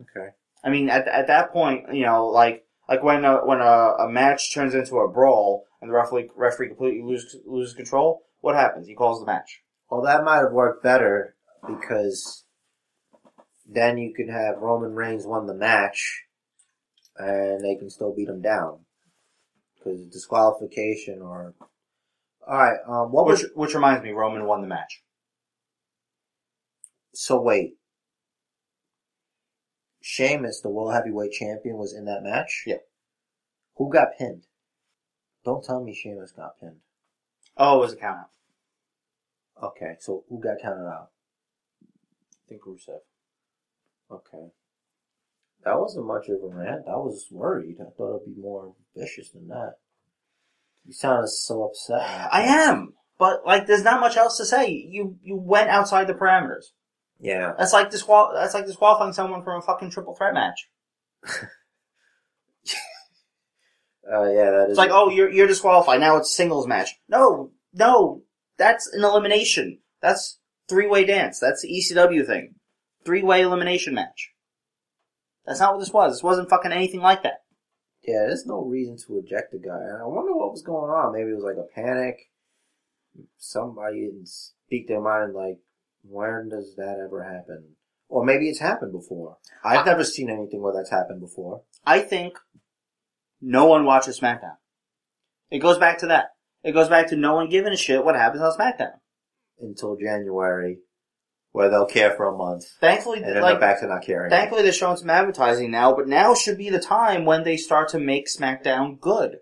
Okay. I mean, at at that point, you know, like like when a, when a, a match turns into a brawl and the referee referee completely loses loses control, what happens? He calls the match. Well, that might have worked better because. Then you could have Roman Reigns won the match, and they can still beat him down because disqualification or all right. Um, what which was... which reminds me, Roman won the match. So wait, Sheamus, the world heavyweight champion, was in that match. Yeah. Who got pinned? Don't tell me Sheamus got pinned. Oh, it was a count out. Okay, so who got counted out? I think Rusev. Okay. That wasn't much of a rant. I was worried. I thought it would be more vicious than that. You sounded so upset. I am. But, like, there's not much else to say. You you went outside the parameters. Yeah. That's like disqual- That's like disqualifying someone from a fucking triple threat match. Oh, uh, yeah, that is... It's like, oh, you're, you're disqualified. Now it's singles match. No, no. That's an elimination. That's three-way dance. That's the E C W thing. Three-way elimination match. That's not what this was. This wasn't fucking anything like that. Yeah, there's no reason to eject the guy. And I wonder what was going on. Maybe it was like a panic. Somebody didn't speak their mind like Where does that ever happen? Or maybe it's happened before. I've I, never seen anything where that's happened before. I think no one watches SmackDown. It goes back to that. It goes back to no one giving a shit what happens on SmackDown. Until January, where they'll care for a month. Thankfully, and then like, they're back to not caring. Thankfully, they're showing some advertising now, but now should be the time when they start to make SmackDown good.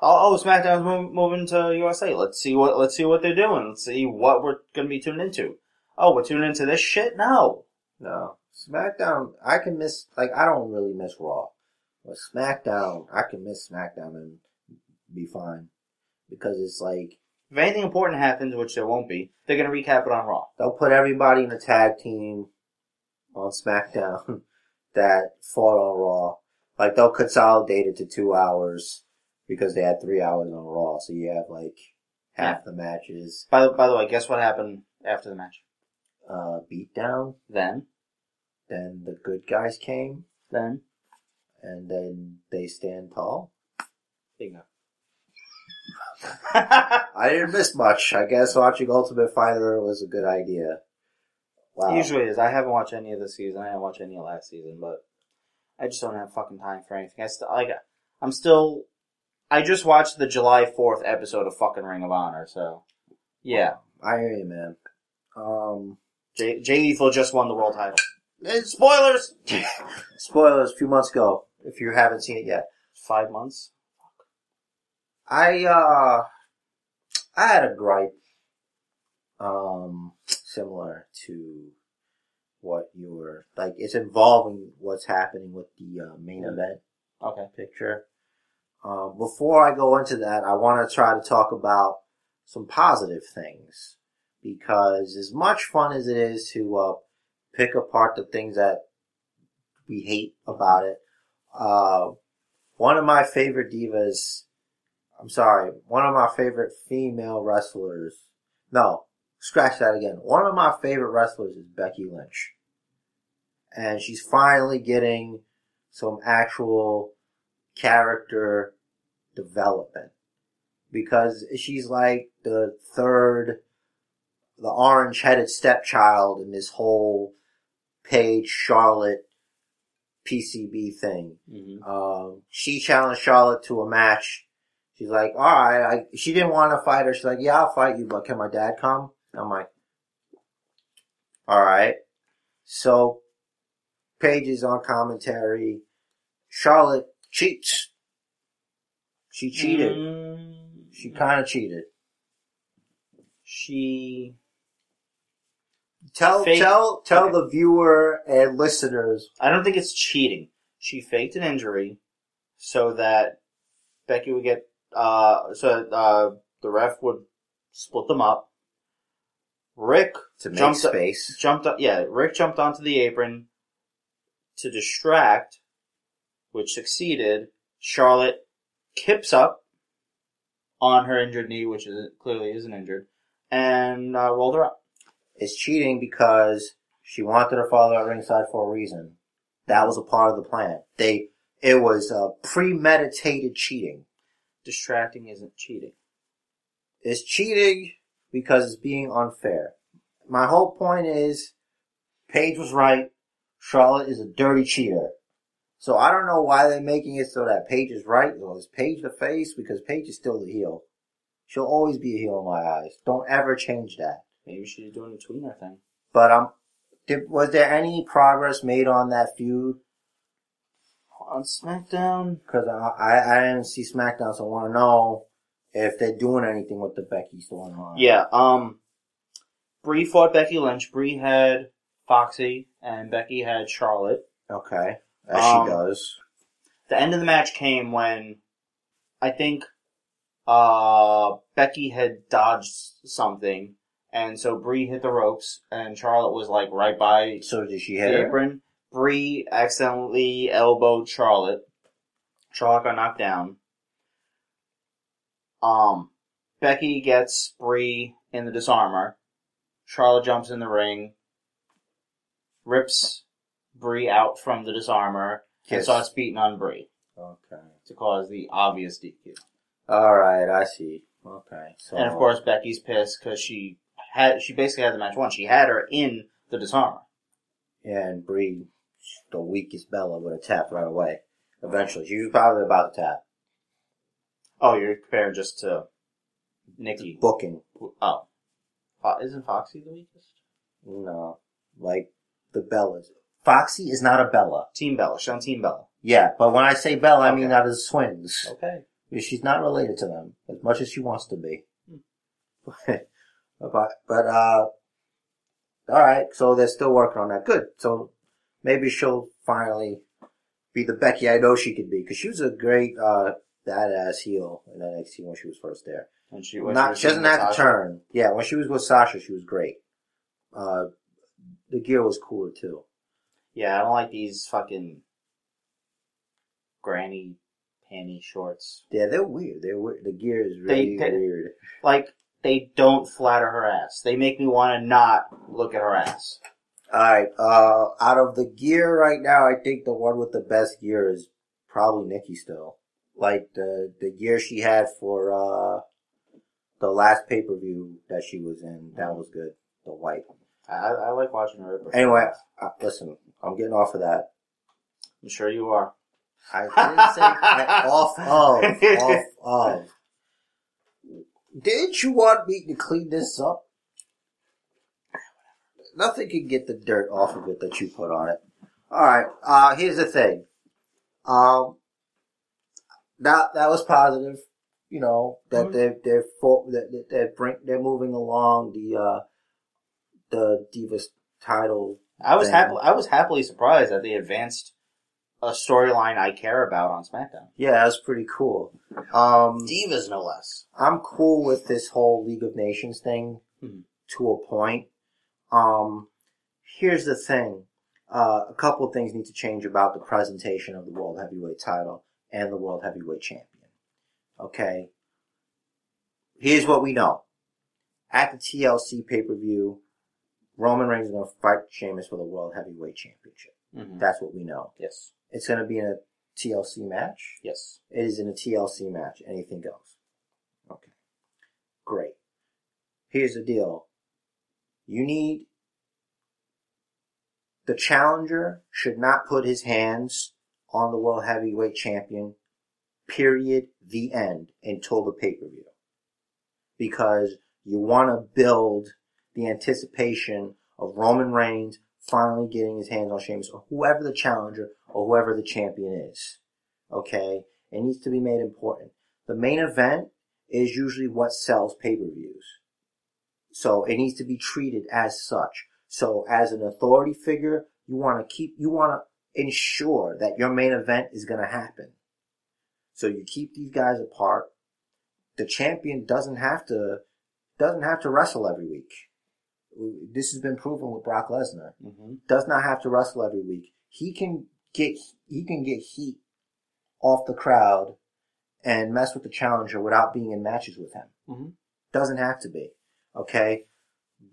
Oh, oh SmackDown's move, moving to U S A. Let's see what let's see what they're doing. Let's see what we're going to be tuned into. Oh, we're tuning into this shit? No. No. SmackDown, I can miss, like, I don't really miss Raw. But SmackDown, I can miss SmackDown and be fine. Because it's like... If anything important happens, which there won't be, they're going to recap it on Raw. They'll put everybody in a tag team on SmackDown that fought on Raw. Like, they'll consolidate it to two hours because they had three hours on Raw. So you have, like, half yeah. the matches. By the, by the way, guess what happened after the match? Uh, beatdown. Then? Then the good guys came. Then? And then they stand tall. Bingo. I didn't miss much. I guess watching Ultimate Fighter was a good idea. Wow. It usually is. I haven't watched any of this season. I didn't watch any of last season, but I just don't have fucking time for anything. I still, like, I'm still... I just watched the July fourth episode of fucking Ring of Honor, so... Yeah. Oh, I hear you, man. Um... Jay, Jay Lethal just won the world title. And spoilers! Spoilers, a few months ago, if you haven't seen it yet. Five months? I, uh, I had a gripe, um, similar to what you were, like, it's involving what's happening with the uh, main event okay. picture. Uh, before I go into that, I want to try to talk about some positive things, because as much fun as it is to, uh, pick apart the things that we hate about it, uh, one of my favorite divas, I'm sorry, one of my favorite female wrestlers... No, scratch that again. One of my favorite wrestlers is Becky Lynch. And she's finally getting some actual character development. Because she's like the third, the orange-headed stepchild in this whole Paige, Charlotte, P C B thing. Mm-hmm. Um, she challenged Charlotte to a match. She's like, all right. I, she didn't want to fight her. She's like, yeah, I'll fight you, but can my dad come? I'm like, all right. So, Paige is on commentary. Charlotte cheats. She cheated. Mm. She kind of cheated. She... Tell, faked, tell, tell okay. the viewer and listeners. I don't think it's cheating. She faked an injury so that Becky would get... Uh, so uh, the ref would split them up. Rick to make jumped space. Up, jumped up, yeah, Rick jumped onto the apron to distract, which succeeded. Charlotte kips up on her injured knee, which is, clearly isn't injured, and uh, rolled her up. It's cheating because she wanted her father at ringside for a reason. That was a part of the plan. They, it was uh, premeditated cheating. Distracting isn't cheating. It's cheating because it's being unfair. My whole point is, Paige was right. Charlotte is a dirty cheater. So I don't know why they're making it so that Paige is right. Well, is Paige the face? Because Paige is still the heel. She'll always be a heel in my eyes. Don't ever change that. Maybe she's doing a tweener thing. But um, did, was there any progress made on that feud? On SmackDown? Because I, I I didn't see SmackDown, so I want to know if they're doing anything with the Becky storyline. Yeah, um, Bree fought Becky Lynch. Bree had Foxy, and Becky had Charlotte. Okay, as um, she does. The end of the match came when I think uh Becky had dodged something. And so Bree hit the ropes, and Charlotte was, like, right by so did she hit the apron. Her? Bree accidentally elbowed Charlotte. Charlotte got knocked down. Um, Becky gets Bree in the disarmor. Charlotte jumps in the ring, rips Bree out from the disarmor, and starts beating on Bree. Okay. To cause the obvious D Q. All right, I see. Okay. So. And, of course, Becky's pissed because she... had she basically had the match won. She had her in the disarmor. Yeah, and Bree, the weakest Bella, would have tapped right away. Eventually. She was probably about to tap. Oh, you're comparing just to Nikki. Booking. Oh. Isn't Foxy the weakest? No. Like, the Bellas. Foxy is not a Bella. Team Bella. She's on Team Bella. Yeah, but when I say Bella, okay. I mean out of the twins. Okay. She's not related to them, as much as she wants to be. Hmm. but, but, uh... Alright, so they're still working on that. Good. So, maybe she'll finally be the Becky I know she could be. Because she was a great, uh, badass heel in N X T when she was first there. And she was not, she doesn't have to turn. Yeah, when she was with Sasha, she was great. Uh, the gear was cooler, too. Yeah, I don't like these fucking granny panty shorts. Yeah, they're weird. They're weird. The gear is really they, they, weird. Like, they don't flatter her ass. They make me want to not look at her ass. Alright, uh, out of the gear right now, I think the one with the best gear is probably Nikki still. Like, the, the gear she had for, uh, the last pay-per-view that she was in, that was good. The white. I, I like watching her. Anyway, uh, listen, I'm getting off of that. I'm sure you are. I didn't say I, off of, off of. Didn't you want me to clean this up? Nothing can get the dirt off of it that you put on it. Alright, uh, here's the thing. Um, that, that was positive, you know, that mm-hmm. they're, they're, for, that they're, bring, they're moving along the, uh, the Divas title. I was happily, I was happily surprised that they advanced a storyline I care about on SmackDown. Yeah, that was pretty cool. Um, Divas, no less. I'm cool with this whole League of Nations thing mm-hmm. to a point. Um, here's the thing. Uh, a couple of things need to change about the presentation of the World Heavyweight title and the World Heavyweight Champion. Okay? Here's what we know. At the T L C pay-per-view, Roman Reigns is going to fight Sheamus for the World Heavyweight Championship. Mm-hmm. That's what we know. Yes. It's going to be in a T L C match? Yes. It is in a T L C match. Anything else? Okay. Great. Here's the deal. You need, the challenger should not put his hands on the World Heavyweight Champion, period, the end, until the pay-per-view. Because you want to build the anticipation of Roman Reigns finally getting his hands on Sheamus, or whoever the challenger, or whoever the champion is. Okay? It needs to be made important. The main event is usually what sells pay-per-views. So it needs to be treated as such. So as an authority figure, you want to keep, you want to ensure that your main event is going to happen. So you keep these guys apart. The champion doesn't have to, doesn't have to wrestle every week. This has been proven with Brock Lesnar. Mm-hmm. Does not have to wrestle every week. He can get, he can get heat off the crowd and mess with the challenger without being in matches with him. Mm-hmm. Doesn't have to be. Okay,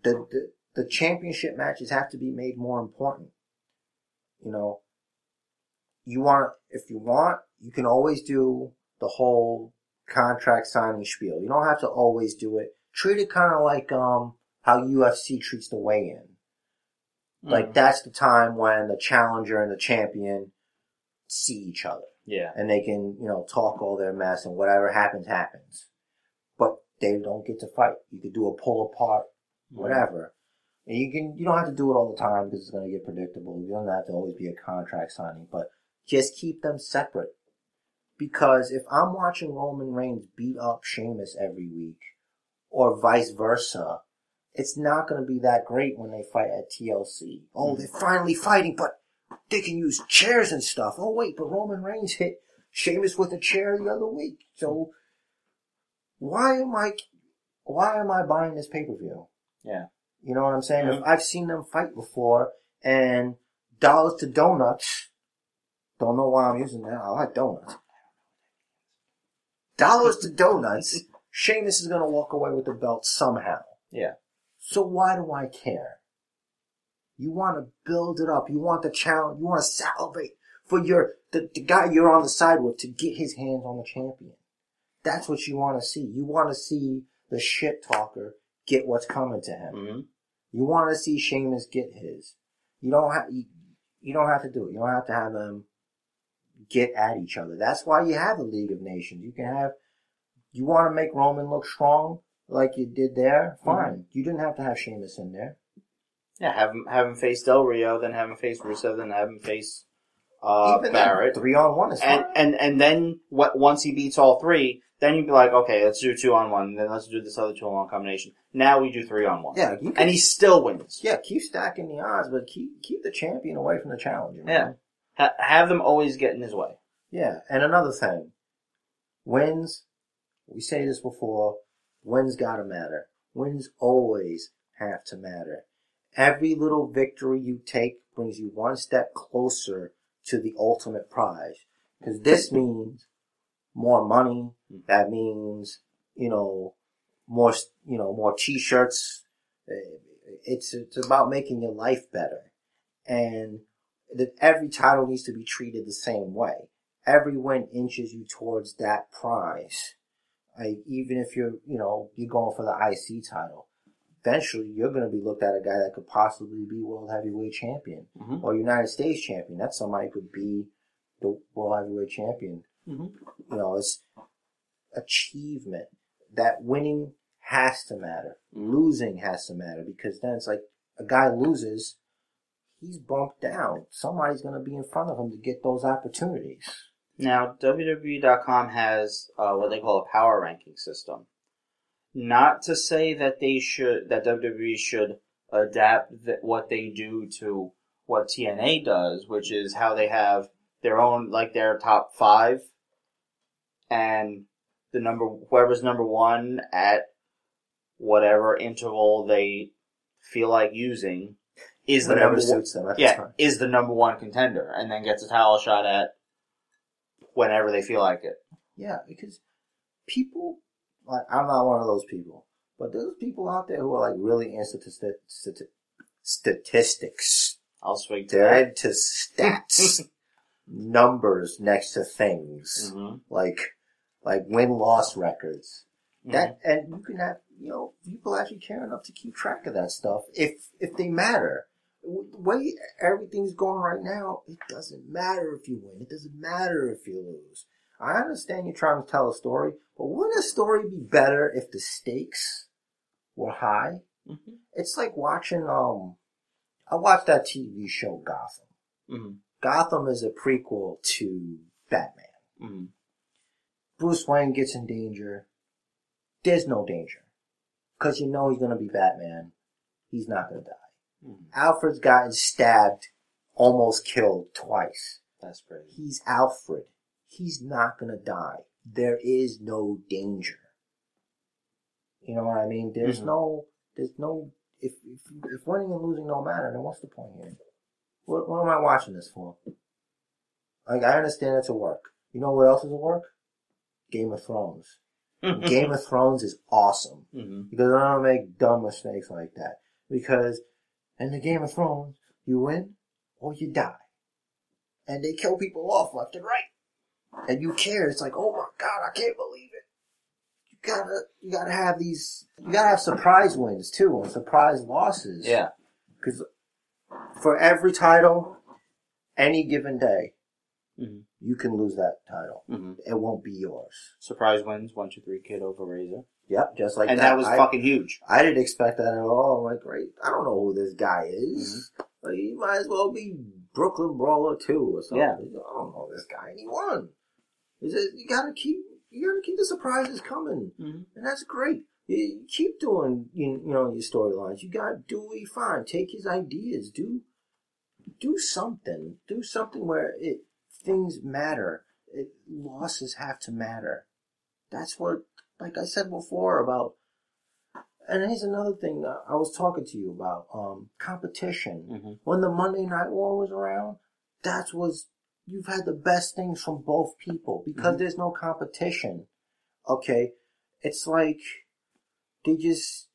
the, the the championship matches have to be made more important. You know, you want, if you want, you can always do the whole contract signing spiel. You don't have to always do it. Treat it kind of like um how U F C treats the weigh-in. Mm-hmm. Like that's the time when the challenger and the champion see each other. Yeah, and they can, you know, talk all their mess and whatever happens happens. They don't get to fight. You could do a pull apart, whatever. And you can, you don't have to do it all the time because it's going to get predictable. You don't have to always be a contract signing, but just keep them separate. Because if I'm watching Roman Reigns beat up Sheamus every week, or vice versa, it's not going to be that great when they fight at T L C. Oh, they're finally fighting, but they can use chairs and stuff. Oh wait, but Roman Reigns hit Sheamus with a chair the other week, so. Why am I, why am I buying this pay-per-view? Yeah. You know what I'm saying? Mm-hmm. I've seen them fight before, and dollars to donuts, don't know why I'm using that, I like donuts. Dollars to donuts, Sheamus is going to walk away with the belt somehow. Yeah. So why do I care? You want to build it up, you want the challenge, you want to salivate for your, the, the guy you're on the side with to get his hands on the champion. That's what you want to see. You want to see the shit talker get what's coming to him. Mm-hmm. You want to see Sheamus get his. You don't have you, you don't have to do it. You don't have to have them get at each other. That's why you have the League of Nations. You can have. You want to make Roman look strong like you did there? Fine. Mm-hmm. You didn't have to have Sheamus in there. Yeah, have him have him face Del Rio, then have him face Rusev, then have him face uh, Even Barrett. Three on one is fine. And, and and then what? Once he beats all three, then you'd be like, okay, let's do two on one, and then let's do this other two on one combination. Now we do three on one. Yeah, you can, and he still wins. Yeah, keep stacking the odds, but keep keep the champion away from the challenger. Man. Yeah, ha- have them always get in his way. Yeah, and another thing, wins. We say this before. Wins gotta matter. Wins always have to matter. Every little victory you take brings you one step closer to the ultimate prize. Because this means more money. That means, you know, more, you know, more t-shirts. It's, it's about making your life better. And that every title needs to be treated the same way. Every win inches you towards that prize. Like, even if you're, you know, you're going for the I C title. Eventually, you're going to be looked at a guy that could possibly be world heavyweight champion mm-hmm. or United States champion. That's somebody who could be the world heavyweight champion. Mm-hmm. You know, it's achievement. That winning has to matter. Losing has to matter because then it's like a guy loses, he's bumped down. Somebody's going to be in front of him to get those opportunities. Now, W W E dot com has uh, what they call a power ranking system. Not to say that they should, that W W E should adapt th- what they do to what T N A does, which is how they have their own, like their top five, and the number whoever's number one at whatever interval they feel like using is the whatever number suits one, them. Yeah, time. Is the number one contender, and then gets a title shot at whenever they feel like it. Yeah, because people. Like, I'm not one of those people. But there's people out there who are, like, really in stati- stati- statistics. I'll speak to They're that. into stats. Numbers next to things. Mm-hmm. Like, like win-loss records. Mm-hmm. That, and you can have, you know, people actually care enough to keep track of that stuff if, if they matter. The way everything's going right now, it doesn't matter if you win. It doesn't matter if you lose. I understand you're trying to tell a story, but wouldn't a story be better if the stakes were high? Mm-hmm. It's like watching, um, I watched that T V show Gotham. Mm-hmm. Gotham is a prequel to Batman. Mm-hmm. Bruce Wayne gets in danger. There's no danger. Because you know he's going to be Batman. He's not going to die. Mm-hmm. Alfred's gotten stabbed, almost killed twice. That's crazy. He's Alfred. He's not going to die. There is no danger. You know what I mean? There's mm-hmm. no, there's no, if, if if winning and losing don't matter, then what's the point here? What, what am I watching this for? Like, I understand it's a work. You know what else is a work? Game of Thrones. Game of Thrones is awesome. Mm-hmm. Because I don't make dumb mistakes like that. Because in the Game of Thrones, you win or you die. And they kill people off left and right. And you care. It's like, oh my God, I can't believe it. You gotta, you gotta have these, you gotta have surprise wins too, and surprise losses. Yeah. Because for every title, any given day, mm-hmm. you can lose that title. Mm-hmm. It won't be yours. Surprise wins, one, two, three, kid over Razor. Yep, just like and that. And that was I, fucking huge. I didn't expect that at all. I'm like, great, I don't know who this guy is. Mm-hmm. Like, he might as well be Brooklyn Brawler two or something. Yeah. I don't know this guy, and he won. You gotta keep, you gotta keep the surprises coming, mm-hmm. and that's great. You keep doing, you, you know, your storylines. You got Dewey, fine. Take his ideas. Do, do something. Do something where it things matter. It, losses have to matter. That's what, like I said before about. And here's another thing I was talking to you about: um, competition. Mm-hmm. When the Monday Night War was around, that was. You've had the best things from both people because mm-hmm. there's no competition. Okay. It's like they just,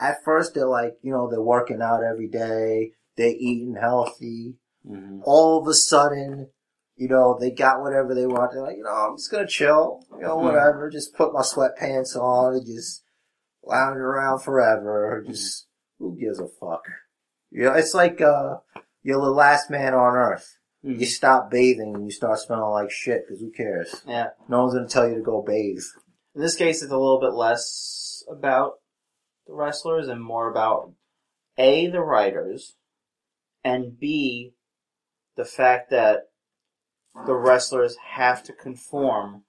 at first they're like, you know, they're working out every day. They're eating healthy. Mm-hmm. All of a sudden, you know, they got whatever they want. They're like, you know, I'm just going to chill. You know, whatever. Mm-hmm. Just put my sweatpants on and just lounge around forever. Just, who gives a fuck? You know, it's like, uh, you're the last man on earth. Mm. You stop bathing and you start smelling like shit, because who cares? Yeah. No one's going to tell you to go bathe. In this case, it's a little bit less about the wrestlers and more about, A, the writers, and B, the fact that the wrestlers have to conform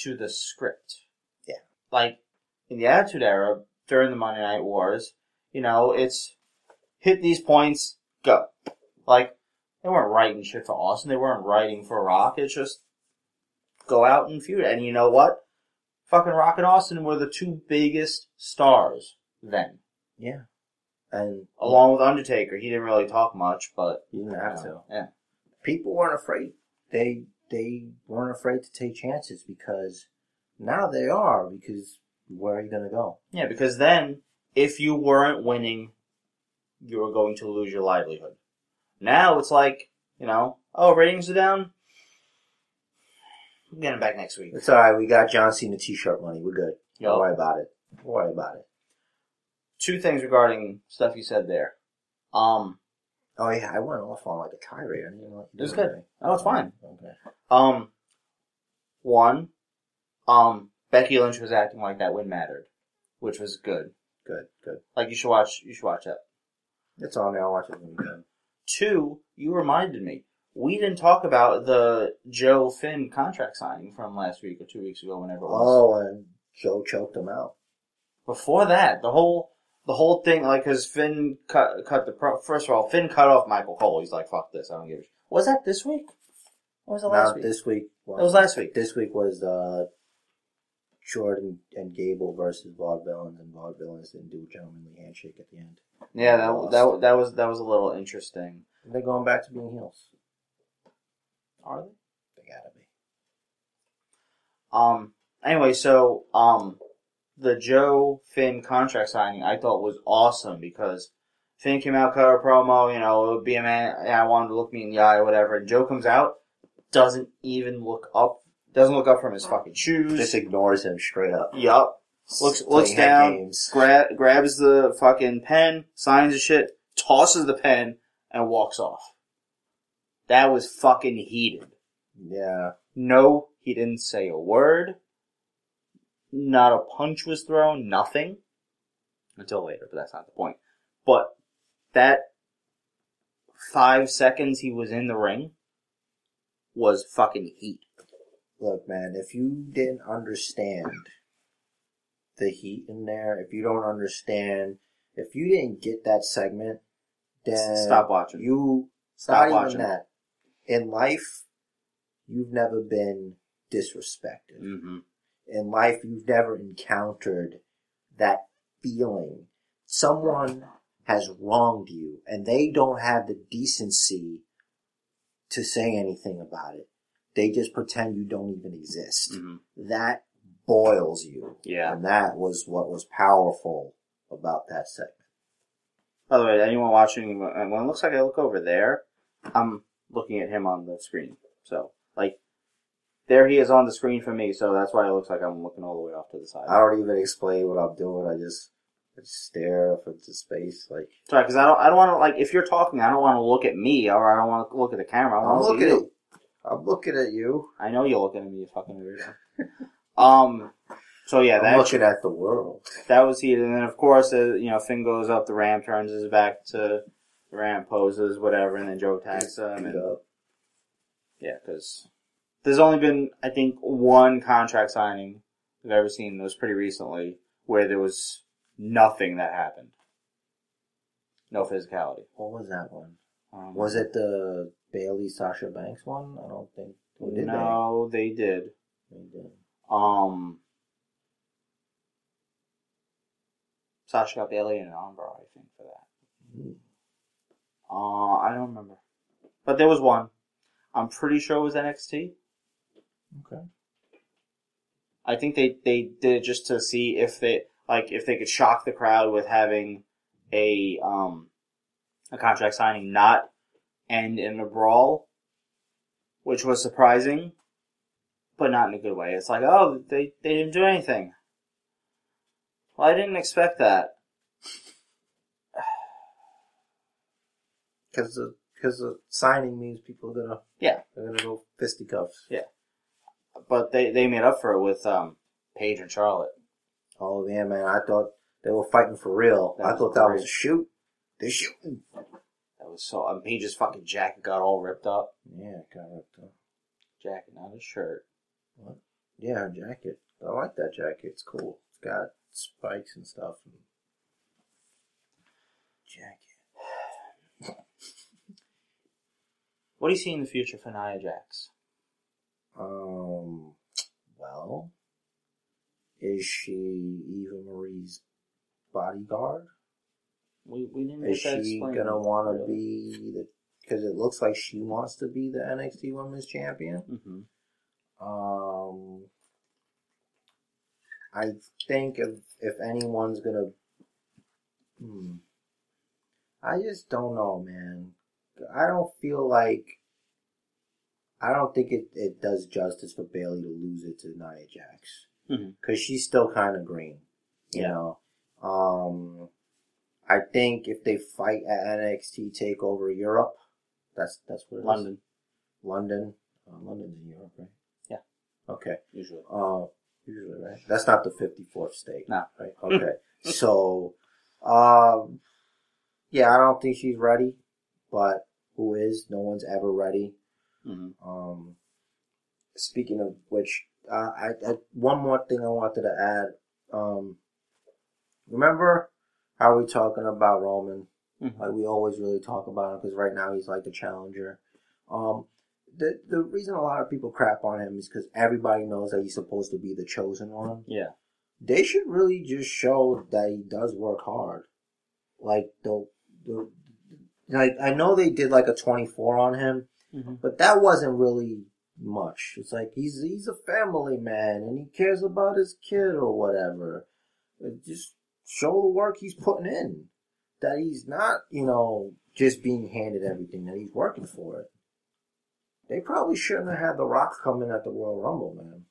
to the script. Yeah. Like, in the Attitude Era, during the Monday Night Wars, you know, it's hit these points, go. Like, they weren't writing shit for Austin. They weren't writing for Rock. It's just go out and feud. And you know what? Fucking Rock and Austin were the two biggest stars then. Yeah. And along with Undertaker, he didn't really talk much, but he didn't have to. Yeah. People weren't afraid. They they weren't afraid to take chances, because now they are, because where are you going to go? Yeah, because then if you weren't winning, you were going to lose your livelihood. Now it's like, you know, oh, ratings are down. I'm getting back next week. It's all right. We got John Cena t-shirt money. We're good. Yep. Don't worry about it. Don't worry about it. Two things regarding stuff you said there. Um, oh, yeah, I went off on like a tirade. I didn't know what you did. It was good. Anything. Oh, it's fine. Okay. Um, one, um, Becky Lynch was acting like that win mattered, which was good. Good, good. Like, you should watch, you should watch that. It's on there. I'll watch it when you're done. Two, you reminded me. We didn't talk about the Joe Finn contract signing from last week or two weeks ago, whenever it was. Oh, and Joe choked him out. Before that, the whole... The whole thing, like, because Finn cut cut the pro- first of all, Finn cut off Michael Cole. He's like, "Fuck this, I don't give a shit." Was that this week? Or was that last no, week? This week. Well, it was last week. This week was uh, Jordan and Gable versus Vaudevillains, and Vaudevillains didn't do a gentlemanly handshake at the end. Yeah, that that that was that was a little interesting. They're going back to being heels. Are they? They gotta be. Um. Anyway, so um. The Joe Finn contract signing I thought was awesome, because Finn came out, cut a promo, you know, it would be a man, I wanted to look me in the eye or whatever, and Joe comes out, doesn't even look up, doesn't look up from his fucking shoes. Just ignores him straight up. Yup. Looks, looks down, gra- grabs the fucking pen, signs the shit, tosses the pen, and walks off. That was fucking heated. Yeah. No, he didn't say a word. Not a punch was thrown, nothing. Until later, but that's not the point. But that five seconds he was in the ring was fucking heat. Look, man, if you didn't understand the heat in there, if you don't understand, if you didn't get that segment, then... Stop watching. You... Stop watching. That. In life, you've never been disrespected. Mm-hmm. In life, you've never encountered that feeling. Someone has wronged you, and they don't have the decency to say anything about it. They just pretend you don't even exist. Mm-hmm. That boils you. Yeah. And that was what was powerful about that segment. By the way, anyone watching, when it looks like I look over there, I'm looking at him on the screen. So, like, there he is on the screen for me, so that's why it looks like I'm looking all the way off to the side. I don't even explain what I'm doing. I just, I just stare up into space, like. Sorry, because I don't, I don't want to, like, if you're talking, I don't want to look at me, or I don't want to look at the camera. I I'm looking look at, I'm looking at you. I know you're looking at me, you fucking weirdo. um, so yeah, that. I'm looking at the world. That was he, and then of course, uh, you know, Finn goes up the ramp, turns his back to the ramp, poses, whatever, and then Joe attacks him, and up. Yeah, because. There's only been, I think, one contract signing that I've ever seen that was pretty recently where there was nothing that happened. No physicality. What was that one? Um, was it the Bayley-Sasha Banks one? I don't think. Or did no, they? they did. They did. Um, Sasha got Bayley in an armbar, I think, for that. Mm. Uh, I don't remember. But there was one. I'm pretty sure it was N X T. Okay. I think they, they did it just to see if they like if they could shock the crowd with having a um a contract signing not end in a brawl, which was surprising, but not in a good way. It's like, oh, they, they didn't do anything. Well, I didn't expect that. Because the, the signing means people are gonna yeah they're gonna go fisticuffs. Yeah, but they, they made up for it with um Paige and Charlotte. Oh yeah, man! I thought they were fighting for real. That I thought that great. was a shoot. They're shooting. That was so. Um, Paige's fucking jacket got all ripped up. Yeah, it got ripped up. Jacket, not a shirt. What? Yeah, her jacket. I like that jacket. It's cool. It's got spikes and stuff. And... Jacket. What do you see in the future for Nia Jax? Um. Well, is she Eva Marie's bodyguard? We we didn't get that explained. Is she gonna want to be the? Because it looks like she wants to be the N X T Women's Champion. Mm-hmm. Um. I think if, if anyone's gonna, hmm, I just don't know, man. I don't feel like, I don't think it, it does justice for Bayley to lose it to Nia Jax. Mm-hmm. Cause she's still kind of green, you yeah. know? Um, I think if they fight at N X T TakeOver Europe, that's, that's what it London. is. London. London. Uh, London's in Europe, right? Yeah. Okay. Usually. Uh, Usually, right? That's not the fifty-fourth state. No. Right? Okay. So, um, yeah, I don't think she's ready, but who is? No one's ever ready. Mm-hmm. Um, speaking of which, uh, I, I one more thing I wanted to add. Um, remember how we talking about Roman? Mm-hmm. Like, we always really talk about him because right now he's like the challenger. Um, The the reason a lot of people crap on him is because everybody knows that he's supposed to be the chosen one. Yeah. They should really just show that he does work hard. Like, the, the like I know they did like a twenty-four on him, mm-hmm. but that wasn't really much. It's like, he's he's a family man and he cares about his kid or whatever. Just show the work he's putting in. That he's not, you know, just being handed everything, that he's working for it. They probably shouldn't have had The Rock come in at the Royal Rumble, man.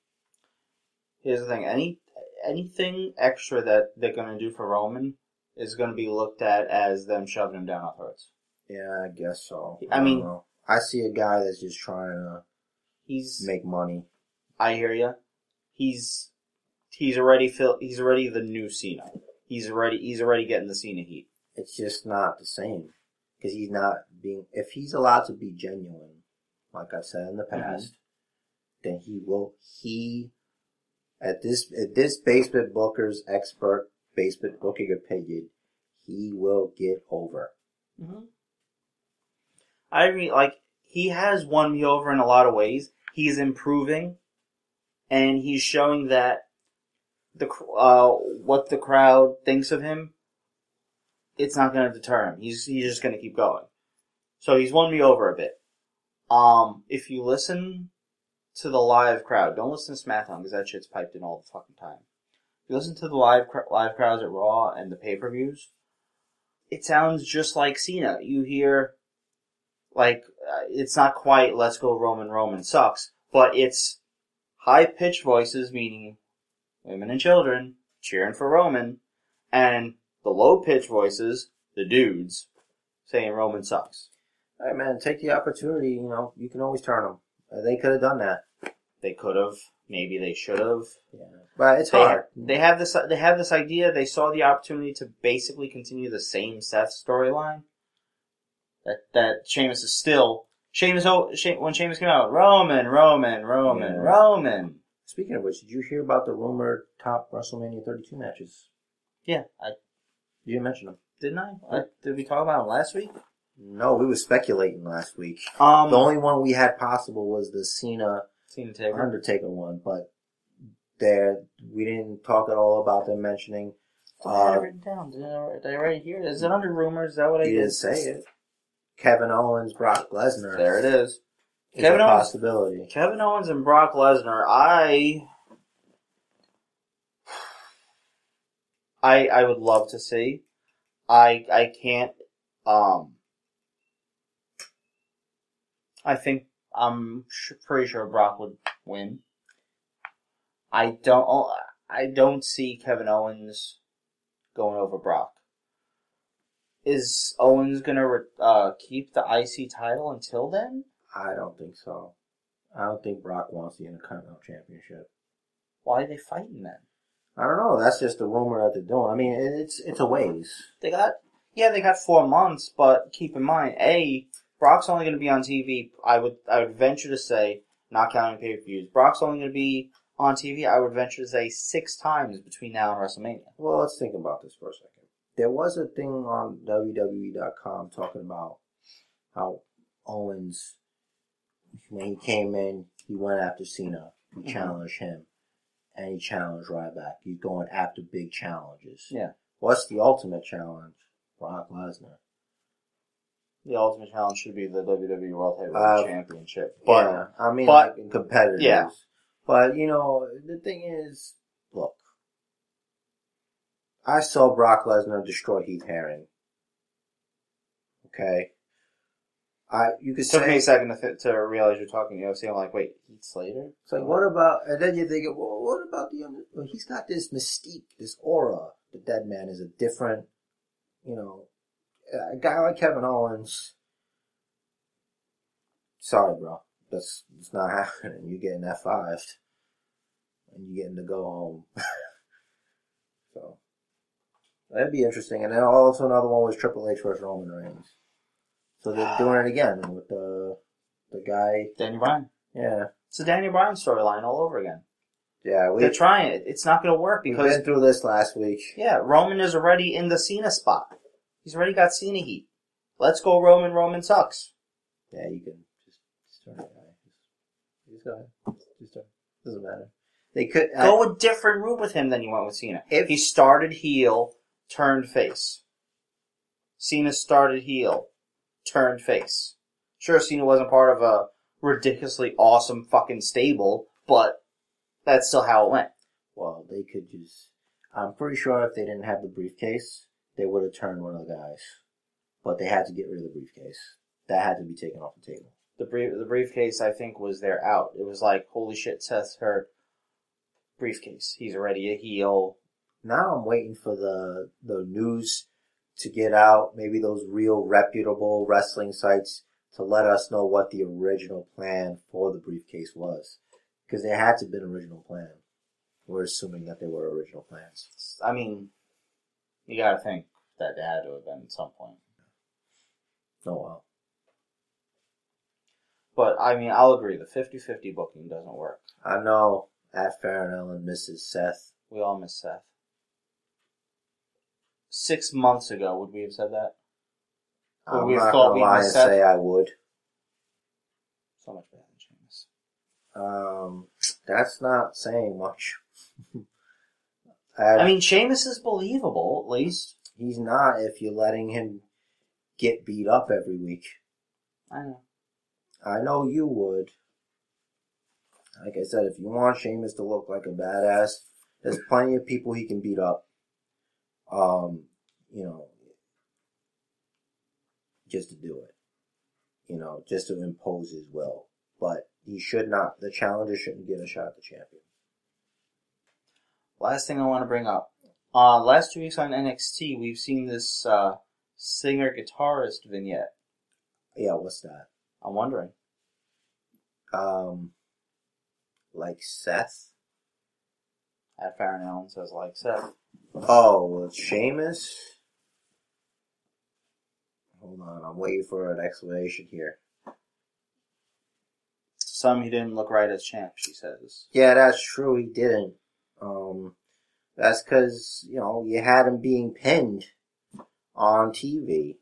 Here's the thing. Any Anything extra that they're going to do for Roman is going to be looked at as them shoving him down our throats. Yeah, I guess so. I, I mean... Know. I see a guy that's just trying to he's, make money. I hear ya. He's he's already fil- He's already the new Cena. He's already, he's already getting the Cena heat. It's just not the same. Because he's not being... If he's allowed to be genuine... Like I've said in the past, mm-hmm. then he will, he, at this, at this Basement Bookers expert, Basement Booking opinion, he will get over. Mm-hmm. I mean, like, he has won me over in a lot of ways. He's improving, and he's showing that the, uh, what the crowd thinks of him, it's not going to deter him. He's, he's just going to keep going. So he's won me over a bit. Um, if you listen to the live crowd, don't listen to SmackDown because that shit's piped in all the fucking time. If you listen to the live cr- live crowds at Raw and the pay-per-views, it sounds just like Cena. You hear, like, uh, it's not quite "Let's go Roman, Roman sucks," but it's high-pitched voices, meaning women and children, cheering for Roman, and the low-pitched voices, the dudes, saying Roman sucks. All right, man, take the opportunity, you know, you can always turn them. Uh, they could have done that. They could have. Maybe they should have. Yeah. But it's they hard. Have, they, have this, they have this idea. They saw the opportunity to basically continue the same Seth storyline. That that Sheamus is still... Sheamus, when Sheamus came out, Roman, Roman, Roman, yeah. Roman. Speaking of which, did you hear about the rumored top WrestleMania thirty-two matches? Yeah. I, you didn't mention them. Didn't I? I? Did we talk about them last week? No, we were speculating last week. Um, the only one we had possible was the Cena Undertaker. Undertaker one, but there we didn't talk at all about them mentioning. Did uh, I have it written down? Did I, did I write it here? Is it under rumors? Is that what I did? You didn't say it. Kevin Owens, Brock Lesnar. There it is. It's Kevin a Owens, possibility. Kevin Owens and Brock Lesnar. I, I, I would love to see. I, I can't. Um. I think I'm pretty sure Brock would win. I don't. I don't see Kevin Owens going over Brock. Is Owens going to re- uh, keep the I C title until then? I don't think so. I don't think Brock wants the Intercontinental Championship. Why are they fighting then? I don't know. That's just the rumor that they're doing. I mean, it's it's a ways. They got yeah, they got four months, but keep in mind, A, Brock's only going to be on T V. I would I would venture to say, not counting pay-per-views, Brock's only going to be on T V. I would venture to say six times between now and WrestleMania. Well, let's think about this for a second. There was a thing on W W E dot com talking about how Owens, when he came in, he went after Cena. He mm-hmm. challenged him. And he challenged right back. He's going after big challenges. Yeah. What's the ultimate challenge? Brock Lesnar. The ultimate challenge should be the W W E World Heavyweight uh, Championship. But, yeah. I mean, but, like, competitors. Yeah. But, you know, the thing is, look. I saw Brock Lesnar destroy Heath Herring. Okay? I, you could it took say, me a second to, th- to realize you're talking U F C. I'm like, wait, Heath Slater? It's like, what about... And then you're thinking, well, what about the... Well, he's got this mystique, this aura. The dead man is a different, you know... A guy like Kevin Owens... Sorry, bro. That's, that's not happening. You're getting F five'd. And you're getting to go home. So... That'd be interesting. And then also another one was Triple H versus Roman Reigns. So they're doing it again with the the guy... Daniel Bryan. Yeah. It's a Daniel Bryan storyline all over again. Yeah. We, they're trying it. It's not going to work because... We've been through this last week. Yeah, Roman is already in the Cena spot. He's already got Cena heat. Let's go Roman. Roman sucks. Yeah, you can just, just turn it away. Just go ahead. Just turn it. Doesn't matter. They could... Go I, a different route with him than you went with Cena. If he started heel, turned face. Cena started heel. Turned face. Sure, Cena wasn't part of a ridiculously awesome fucking stable, but that's still how it went. Well, they could just... I'm pretty sure if they didn't have the briefcase, they would have turned one of the guys. But they had to get rid of the briefcase. That had to be taken off the table. The brief, the briefcase, I think, was their out. It was like, holy shit, Seth Hurt. Briefcase. He's already a heel. Now I'm waiting for the the news... to get out, maybe those real reputable wrestling sites to let us know what the original plan for the briefcase was. Because there had to have been an original plan. We're assuming that there were original plans. I mean, you gotta think that there had to have been at some point. Oh, wow. But, I mean, I'll agree, the fifty-fifty booking doesn't work. I know, at Farron Ellen misses Seth. We all miss Seth. Six months ago, would we have said that? Would I'm we have not thought gonna lie and say that? I would. So much better than James. Um, that's not saying much. I, I mean, Sheamus is believable, at least. He's not if you're letting him get beat up every week. I know. I know you would. Like I said, if you want Sheamus to look like a badass, there's plenty of people he can beat up. Um, you know, just to do it, you know, just to impose his will. But he should not, the challenger shouldn't get a shot at the champion. Last thing I want to bring up. Uh, last two weeks on N X T, we've seen this uh, singer-guitarist vignette. Yeah, what's that? I'm wondering. Um, like Seth? At Farron Allen says like Seth. Oh, well, it's Sheamus? Hold on, I'm waiting for an explanation here. To some, he didn't look right as champ, she says. Yeah, that's true, he didn't. Um, that's because, you know, you had him being pinned on T V.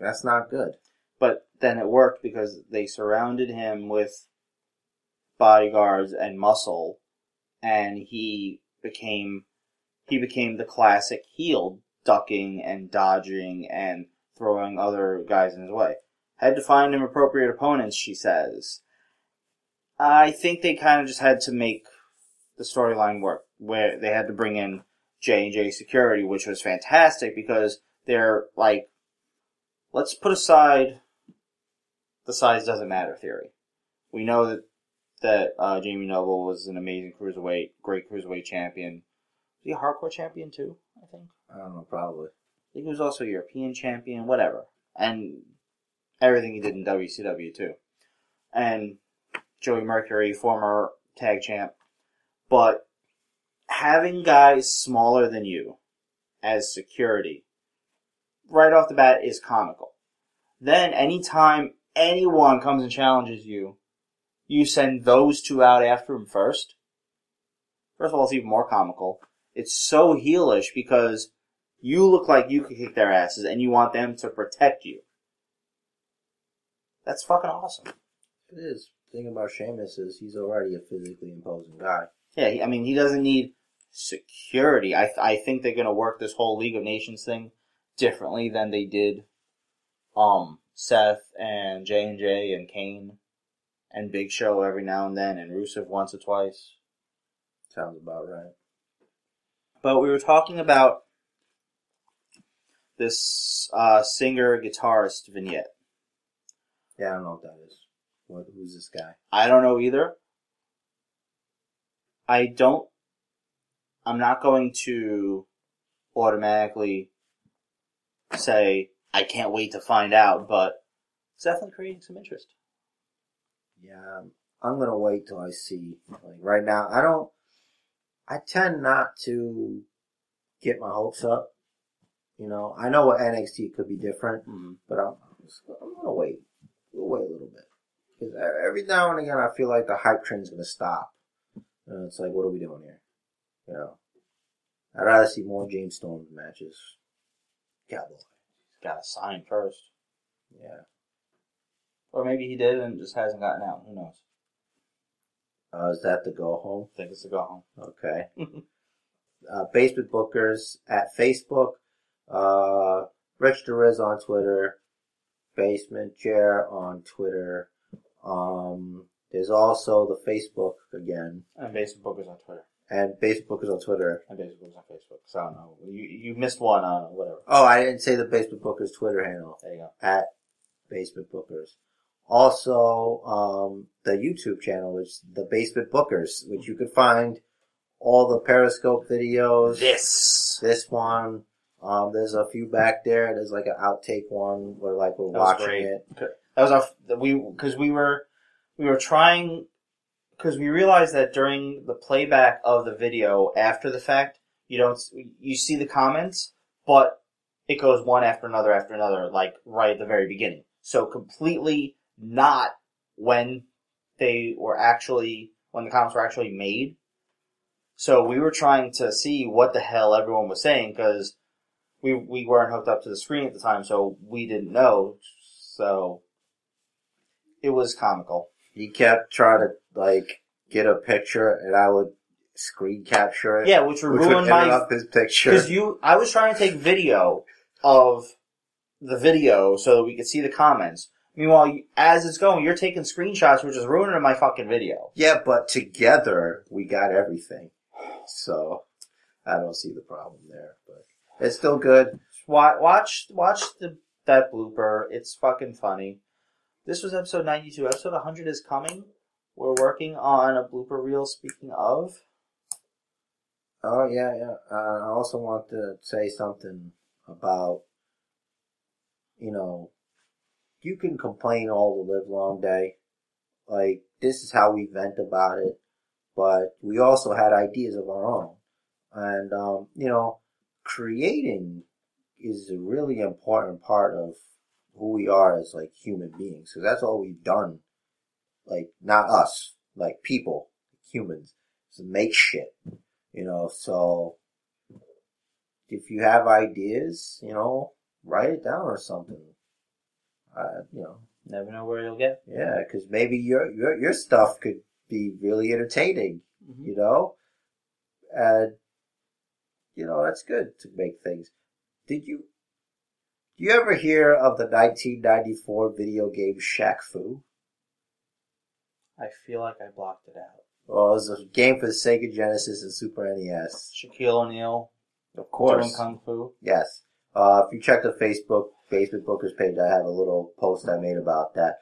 That's not good. But then it worked because they surrounded him with bodyguards and muscle, and he became... He became the classic heel, ducking and dodging and throwing other guys in his way. Had to find him appropriate opponents, she says. I think they kind of just had to make the storyline work, where they had to bring in J and J Security, which was fantastic because they're like, let's put aside the size doesn't matter theory. We know that, that uh, Jamie Noble was an amazing cruiserweight, great cruiserweight champion. the hardcore champion too, I think. I don't know, probably. I think he was also European champion, whatever. And everything he did in W C W too. And Joey Mercury, former tag champ. But having guys smaller than you as security right off the bat is comical. Then anytime anyone comes and challenges you, you send those two out after him first. First of all, it's even more comical. It's so heelish because you look like you could kick their asses and you want them to protect you. That's fucking awesome. It is. The thing about Sheamus is he's already a physically imposing guy. Yeah, he, I mean, he doesn't need security. I I think they're going to work this whole League of Nations thing differently than they did um, Seth and J and J and Kane and Big Show every now and then and Rusev once or twice. Sounds about right. But we were talking about this uh, singer-guitarist vignette. Yeah, I don't know what that is. What, who's this guy? I don't know either. I don't... I'm not going to automatically say, I can't wait to find out, but it's definitely creating some interest. Yeah, I'm going to wait till I see. Like, right now, I don't... I tend not to get my hopes up. You know, I know what N X T could be different, mm-hmm. but I'm, I'm going to wait. We'll wait a little bit. Because every now and again, I feel like the hype train's going to stop. And it's like, what are we doing here? You know, I'd rather see more James Storm matches. Cowboy. Got to sign first. Yeah. Or maybe he did and just hasn't gotten out. Who knows? Uh, is that the go-home? I think it's the go-home. Okay. uh, Basement Bookers at Facebook. Uh, Rich Theriz on Twitter. Basement Chair on Twitter. Um, there's also the Facebook again. And Basement Bookers on Twitter. And Basement Bookers on Twitter. And Basement Bookers on Facebook. So I don't know. You, you missed one on uh, whatever. Oh, I didn't say the Basement Bookers Twitter handle. There you go. At Basement Bookers. Also, um, the YouTube channel, which is the Basement Bookers, which you can find all the Periscope videos. This, this one. Um, there's a few back there. There's like an outtake one where like we're watching it. That was our we because we were we were trying because we realized that during the playback of the video after the fact, you don't you see the comments, but it goes one after another after another, like right at the very beginning. So completely. Not when they were actually, when the comments were actually made. So we were trying to see what the hell everyone was saying because we we weren't hooked up to the screen at the time, so we didn't know. So it was comical. He kept trying to like get a picture, and I would screen capture it. Yeah, which would which ruin would my interrupt his picture because you. I was trying to take video of the video so that we could see the comments. Meanwhile, as it's going, you're taking screenshots, which is ruining my fucking video. Yeah, but together, we got everything. So, I don't see the problem there. But it's still good. Watch watch the that blooper. It's fucking funny. This was episode ninety-two. Episode one hundred is coming. We're working on a blooper reel, speaking of. Oh, yeah, yeah. Uh, I also want to say something about, you know... You can complain all the live long day. Like, this is how we vent about it. But we also had ideas of our own. And, um, you know, creating is a really important part of who we are as, like, human beings. Because that's all we've done. Like, not us. Like, people. Humans. So make shit. You know, so if you have ideas, you know, write it down or something. Uh, you know, never know where you'll get. Yeah, because maybe your your your stuff could be really entertaining. Mm-hmm. You know, and you know that's good to make things. Did you do you ever hear of the nineteen ninety-four video game Shaq Fu? I feel like I blocked it out. Well, it was a game for the Sega Genesis and Super N E S. Shaquille O'Neal, of course, doing kung fu. Yes. Uh, if you check the Facebook Basement Bookers page, I have a little post I made about that.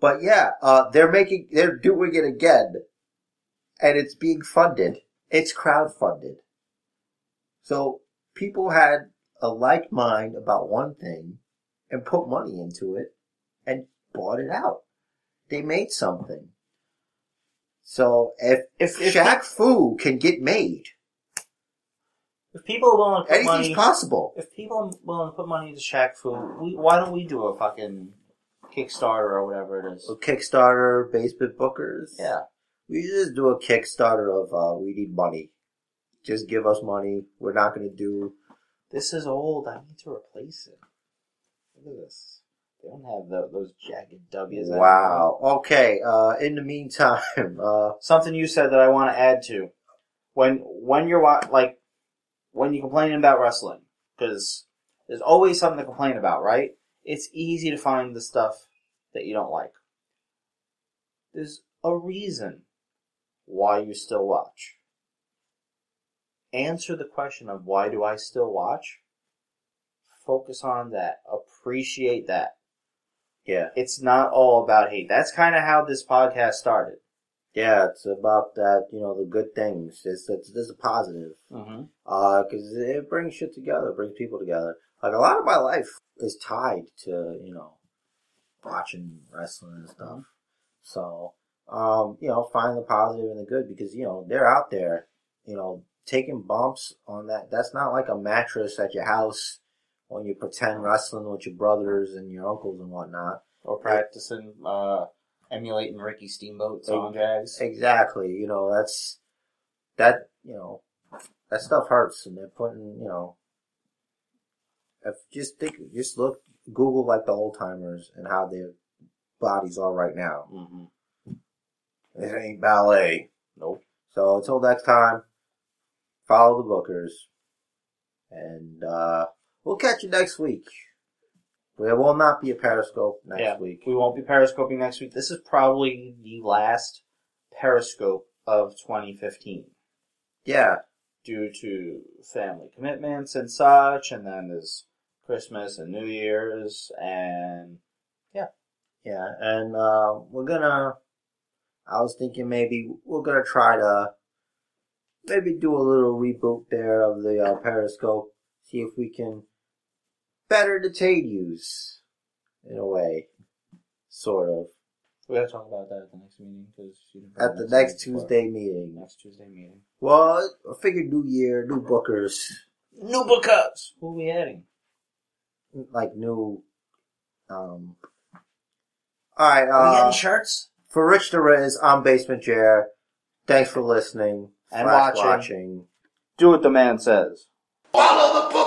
But yeah, uh, they're making, they're doing it again, and it's being funded. It's crowdfunded. So people had a like mind about one thing and put money into it and bought it out. They made something. So if if, if Shaq Fu can get made, if people are willing to put money, anything's possible. If people are willing to put money into Shaq Fu, we, why don't we do a fucking Kickstarter or whatever it is? A Kickstarter, Basement Bookers. Yeah, we just do a Kickstarter of uh, we need money. Just give us money. We're not going to do. This is old. I need to replace it. Look at this. They don't have the, those jagged W's. Wow. Anymore. Okay. Uh, in the meantime, uh, something you said that I want to add to. When when you're like when you complain about wrestling, because there's always something to complain about, right? It's easy to find the stuff that you don't like. There's a reason why you still watch. Answer the question of why do I still watch? Focus on that. Appreciate that. Yeah. It's not all about hate. That's kind of how this podcast started. Yeah, it's about that, you know, the good things. It's, it's, it's a positive. Mm-hmm. Uh, because it brings shit together. It brings people together. Like, a lot of my life is tied to, you know, watching wrestling and stuff. Mm-hmm. So, um, you know, find the positive and the good because, you know, they're out there, you know, taking bumps on that. That's not like a mattress at your house when you pretend wrestling with your brothers and your uncles and whatnot. Or practicing, uh, emulating Ricky Steamboat's on Jags. Exactly. You know, that's, that, you know, that stuff hurts and they're putting, you know, if just think, just look, Google like the old timers and how their bodies are right now. Mm-hmm. This ain't ballet. Nope. So until next time, follow the Bookers. And, uh, we'll catch you next week. There will not be a Periscope next yeah, week. We won't be Periscoping next week. This is probably the last Periscope of twenty fifteen. Yeah. Due to family commitments and such, and then there's Christmas and New Year's, and yeah. Yeah, and uh, we're gonna, I was thinking maybe we're gonna try to maybe do a little reboot there of the uh, Periscope, see if we can better detain use, in a way, sort of. We gotta talk about that at the next meeting, because at the next Tuesday meeting. Next Tuesday meeting. Well, I figured new year, new bookers. New bookers! Who are we adding? Like new, um... Alright, uh... Are we getting shirts? For Rich Theriz, I'm Basement Chair. Thanks for listening. And watching. watching. Do what the man says. Follow the book!